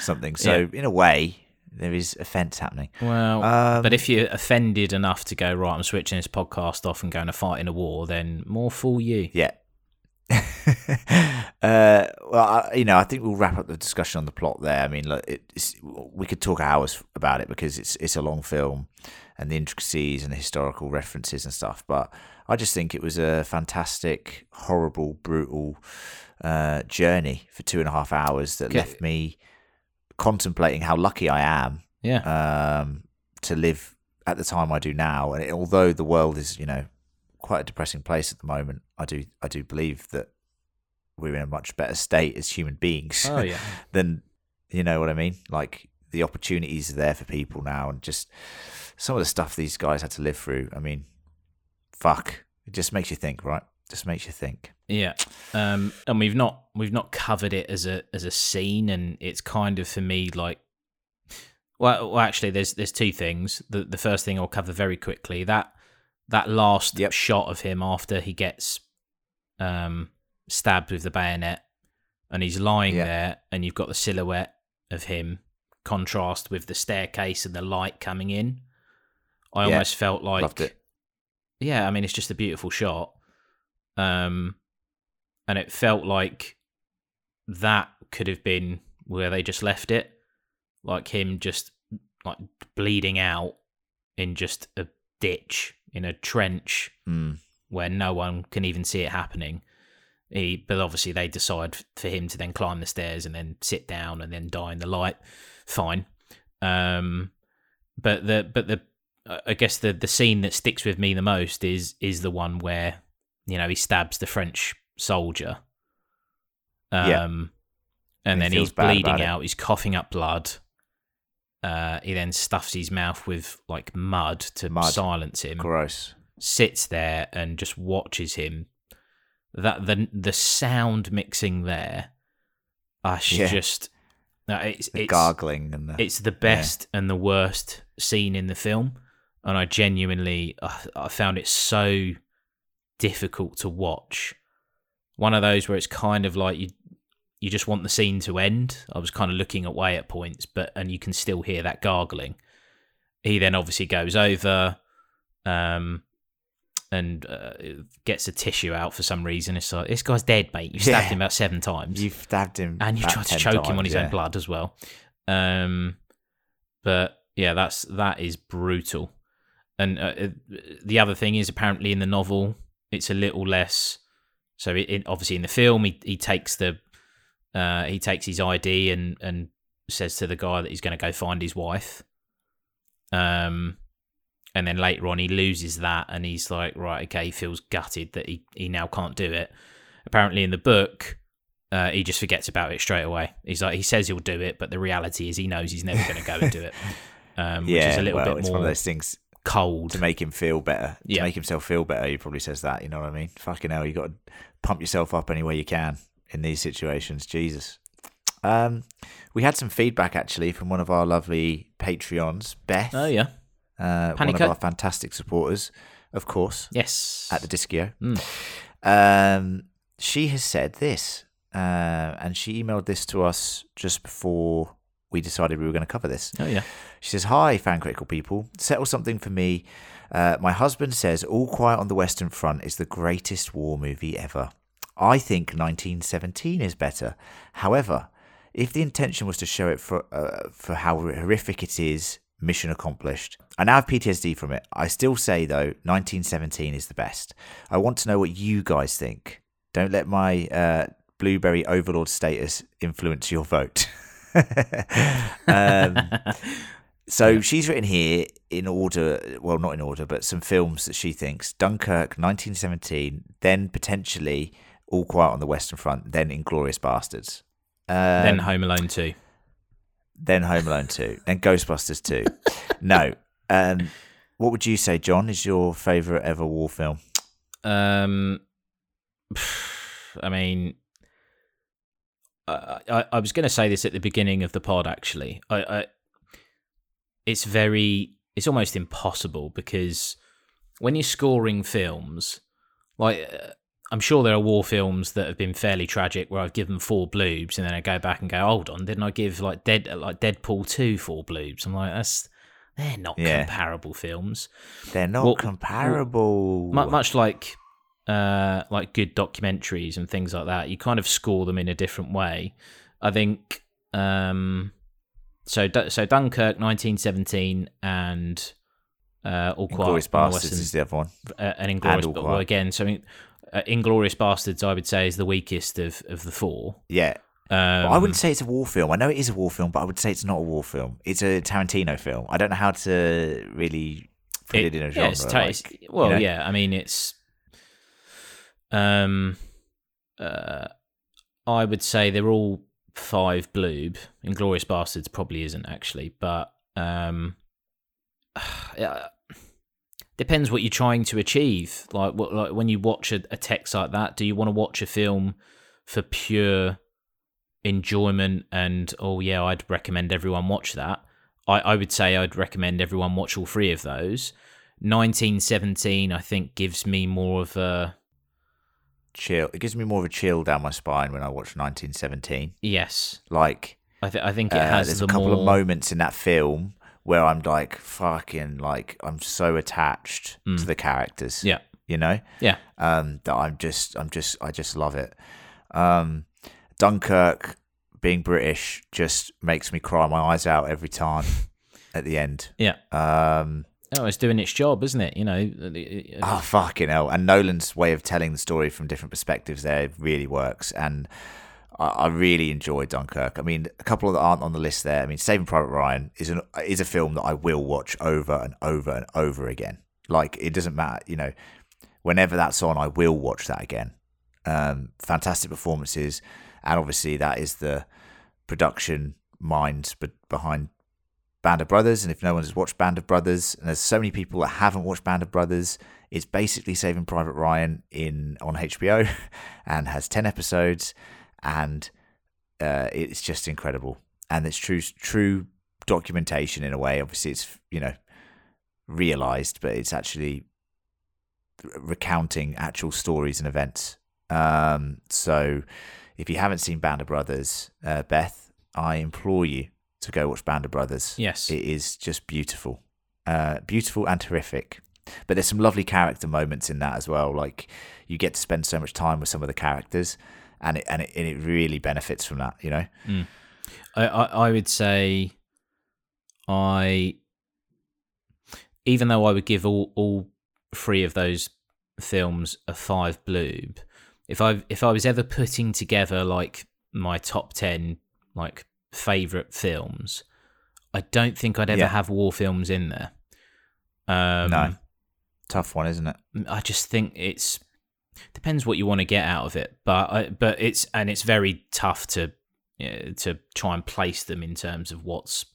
something. So yeah. in a way, there is offence happening. Well, um, but if you're offended enough to go, right, I'm switching this podcast off and going to fight in a war, then more fool you. Yeah. uh, well, I, you know, I think we'll wrap up the discussion on the plot there. I mean, look, it's, we could talk hours about it because it's it's a long film and the intricacies and the historical references and stuff. But I just think it was a fantastic, horrible, brutal uh, journey for two and a half hours that left me contemplating how lucky I am yeah. um, to live at the time I do now. And it, although the world is, you know, quite a depressing place at the moment, I do I do believe that we're in a much better state as human beings oh, yeah. than, you know what I mean? Like, the opportunities are there for people now, and just some of the stuff these guys had to live through. I mean, fuck. It just makes you think, right? Just makes you think. Yeah. Um, and we've not we've not covered it as a as a scene, and it's kind of, for me, like, well, well actually there's there's two things. The the first thing I'll cover very quickly, that That last yep. shot of him after he gets um, stabbed with the bayonet, and he's lying yep. there, and you've got the silhouette of him contrast with the staircase and the light coming in. I yeah. almost felt like... Loved it. Yeah, I mean, it's just a beautiful shot. Um, and it felt like that could have been where they just left it. Like him just like bleeding out in just a ditch, in a trench mm. where no one can even see it happening. He, but obviously they decide for him to then climb the stairs and then sit down and then die in the light. Fine. Um, but the, but the, I guess the, the scene that sticks with me the most is, is the one where, you know, he stabs the French soldier. Um, yeah. and, and then he's bleeding out. It. He's coughing up blood. Uh, he then stuffs his mouth with like mud to mud. silence him. Gross. Sits there and just watches him. That the the sound mixing there, Ash yeah. just no, it's the it's, gargling and the, it's the best yeah. and the worst scene in the film, and I genuinely I, I found it so difficult to watch. One of those where it's kind of like you. You just want the scene to end. I was kind of looking away at points, but and you can still hear that gargling. He then obviously goes over um, and uh, gets a tissue out for some reason. It's like, this guy's dead, mate. You stabbed yeah. him about seven times. You've stabbed him. And you tried to choke times, him on his yeah. own blood as well. Um, but yeah, that's that is brutal. And uh, the other thing is, apparently in the novel, it's a little less. So it, it, obviously in the film, he, he takes the... Uh, he takes his I D and, and says to the guy that he's going to go find his wife. Um, and then later on, he loses that, and he's like, right, okay, he feels gutted that he, he now can't do it. Apparently in the book, uh, he just forgets about it straight away. He's like, he says he'll do it, but the reality is he knows he's never going to go and do it. Um, yeah, which is a little well, bit more it's one of those things cold. To make him feel better. To yeah. make himself feel better, he probably says that, you know what I mean? Fucking hell, you got to pump yourself up any way you can in these situations. Jesus. Um, we had some feedback actually from one of our lovely Patreons, Beth. Oh yeah. Uh, one of our fantastic supporters, of course. Yes. At the Discio. Mm. Um, she has said this, uh, and she emailed this to us just before we decided we were going to cover this. Oh yeah. She says, hi, fan critical people. Settle something for me. Uh, my husband says All Quiet on the Western Front is the greatest war movie ever. I think nineteen seventeen is better. However, if the intention was to show it for uh, for how horrific it is, mission accomplished. I now have P T S D from it. I still say, though, nineteen seventeen is the best. I want to know what you guys think. Don't let my uh, blueberry overlord status influence your vote. um, so she's written here in order, well, not in order, but some films that she thinks. Dunkirk, nineteen seventeen, then potentially... All Quiet on the Western Front, then Inglourious Bastards. Um, then Home Alone two. Then Home Alone two. Then Ghostbusters two. No. Um, what would you say, John, is your favourite ever war film? Um, I mean, I, I, I was going to say this at the beginning of the pod, actually. I, I, it's very, it's almost impossible because when you're scoring films, like... Uh, I'm sure there are war films that have been fairly tragic where I've given four bloobs and then I go back and go, hold on, didn't I give like Dead like Deadpool two four bloobs? I'm like, that's they're not yeah. comparable films. They're not well, comparable. Much like uh, like good documentaries and things like that, you kind of score them in a different way. I think um, so. So Dunkirk, nineteen seventeen, and uh, All Quiet on the Western Front is the other one, uh, and Inglourious Bastards well, again. So I mean, uh, Inglourious Bastards, I would say, is the weakest of, of the four. Yeah, um, well, I wouldn't say it's a war film. I know it is a war film, but I would say it's not a war film. It's a Tarantino film. I don't know how to really put it, it in a genre. Yeah, it's ta- like, well, you know? yeah. I mean, it's um, uh, I would say they're all. Five bloob. Inglourious Bastards probably isn't actually, but um, uh, depends what you're trying to achieve. Like, what, like when you watch a, a text like that, do you want to watch a film for pure enjoyment? And oh yeah, I'd recommend everyone watch that. I, I would say I'd recommend everyone watch all three of those. nineteen seventeen, I think, gives me more of a. Chill. It gives me more of a chill down my spine when I watch nineteen seventeen. Yes, like I, th- I think it uh, has. There's the a couple more... of moments in that film where I'm like, fucking, like I'm so attached mm. to the characters. Yeah, you know. Yeah, um, that I'm just, I'm just, I just love it. Um, Dunkirk, being British, just makes me cry my eyes out every time at the end. Yeah. Um, Oh, it's doing its job, isn't it? You know. Oh, fucking hell. And Nolan's way of telling the story from different perspectives there really works. And I, I really enjoy Dunkirk. I mean, a couple of that aren't on the list there. I mean, Saving Private Ryan is an, is a film that I will watch over and over and over again. Like, it doesn't matter, you know, whenever that's on, I will watch that again. Um, fantastic performances. And obviously that is the production mind but behind Band of Brothers, and if no one's watched Band of Brothers, and there's so many people that haven't watched Band of Brothers, it's basically Saving Private Ryan in on H B O, and has ten episodes, and uh, it's just incredible, and it's true true documentation in a way. Obviously, it's you know realized, but it's actually recounting actual stories and events. Um, so, if you haven't seen Band of Brothers, uh, Beth, I implore you. To go watch Band of Brothers. Yes. It is just beautiful. Uh, beautiful and terrific. But there's some lovely character moments in that as well. Like, you get to spend so much time with some of the characters, and it and it, and it really benefits from that, you know? Mm. I, I, I would say I... Even though I would give all, all three of those films a five bloob, if I if I was ever putting together, like, my top ten, like, favorite films, I don't think I'd ever yeah. have war films in there. Um, no, tough one, isn't it? I just think it's depends what you want to get out of it, but I, but it's and it's very tough to you know, to try and place them in terms of what's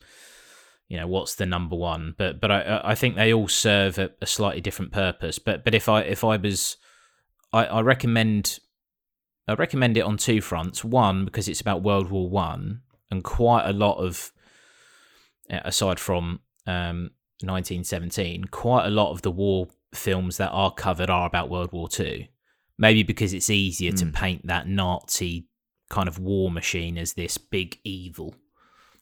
you know what's the number one. But but I I think they all serve a, a slightly different purpose. But but if I if I was I, I recommend I recommend it on two fronts. One, because it's about World War One. And quite a lot of, aside from um, nineteen seventeen, quite a lot of the war films that are covered are about World War Two. Maybe because it's easier mm. to paint that Nazi kind of war machine as this big evil.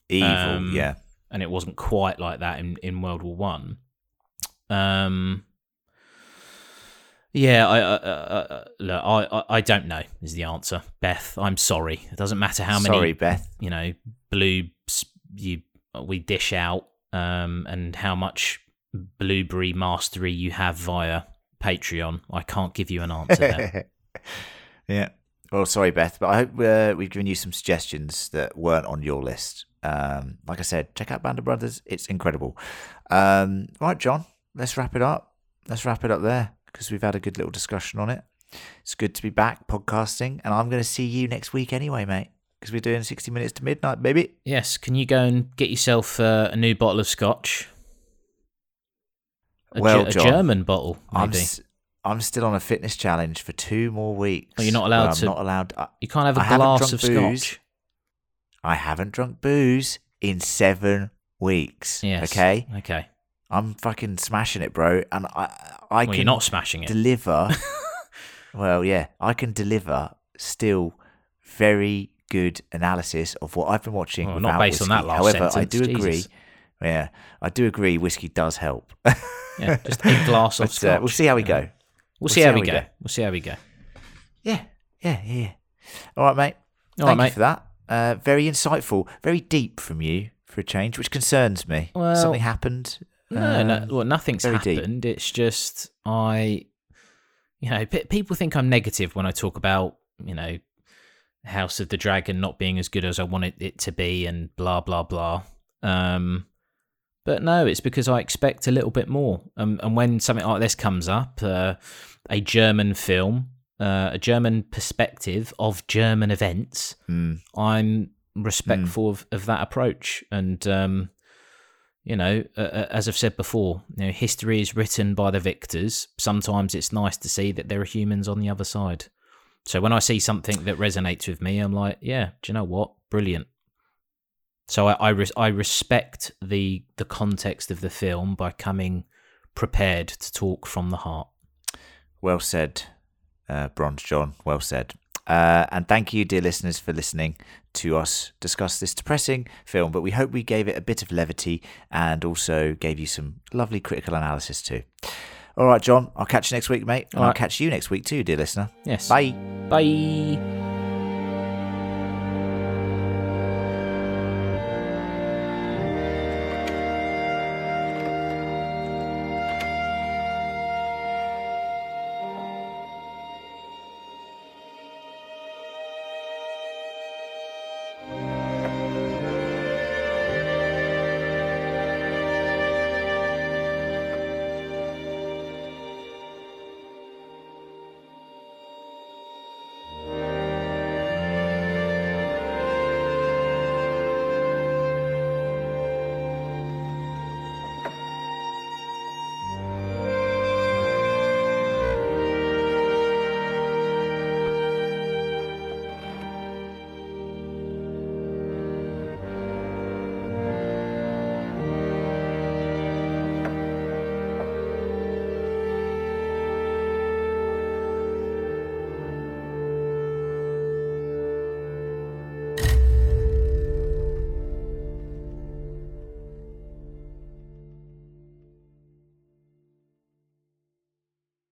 Evil, um, yeah. And it wasn't quite like that in, in World War One. Um, yeah, I, uh, uh, look, I I don't know is the answer, Beth. I'm sorry. It doesn't matter how many sorry, Beth. You know, bloobs you we dish out, um, and how much blueberry mastery you have via Patreon. I can't give you an answer there. Yeah. Well, sorry, Beth, but I hope uh, we've given you some suggestions that weren't on your list. Um, like I said, check out Band of Brothers. It's incredible. Um, right, John. Let's wrap it up. Let's wrap it up there. Because we've had a good little discussion on it. It's good to be back podcasting, and I'm going to see you next week anyway, mate, because we're doing sixty minutes to midnight, baby. Yes, can you go and get yourself uh, a new bottle of scotch? A, well, G- a John, German bottle, maybe. I'm, s- I'm still on a fitness challenge for two more weeks. Well, you're not allowed to. I'm not allowed. I, you can't have a I glass of booze. Scotch. I haven't drunk booze in seven weeks. Yes. Okay. Okay. I'm fucking smashing it, bro, and I I well, can you're not smashing it. Deliver Well, yeah, I can deliver still very good analysis of what I've been watching. Well, not based whiskey. on that last However, sentence. I do Jesus. agree. Yeah, I do agree. Whiskey does help. yeah, just a glass of but, scotch. Uh, we'll see how we go. We'll, we'll see, see how, how we go. go. We'll see how we go. Yeah, yeah, yeah. All right, mate. All Thank right, you mate. for that. Uh, very insightful, very deep from you for a change, which concerns me. Well, something happened. No, uh, no well, nothing's happened. Deep. It's just I, you know, p- people think I'm negative when I talk about, you know, House of the Dragon not being as good as I wanted it to be and blah, blah, blah. Um, but no, it's because I expect a little bit more. Um, and when something like this comes up, uh, a German film, uh, a German perspective of German events, mm. I'm respectful mm. of, of that approach. And, um, you know, uh, as I've said before, you know, history is written by the victors. Sometimes it's nice to see that there are humans on the other side. So when I see something that resonates with me, I'm like, yeah, do you know what? Brilliant. So I I, res- I respect the the context of the film by coming prepared to talk from the heart. Well said, uh, Bronze John. Well said. Uh, and thank you, dear listeners, for listening to us discuss this depressing film. But we hope we gave it a bit of levity and also gave you some lovely critical analysis too. All right, John, I'll catch you next week, mate. And All right. I'll catch you next week too, dear listener. Yes. Bye. Bye.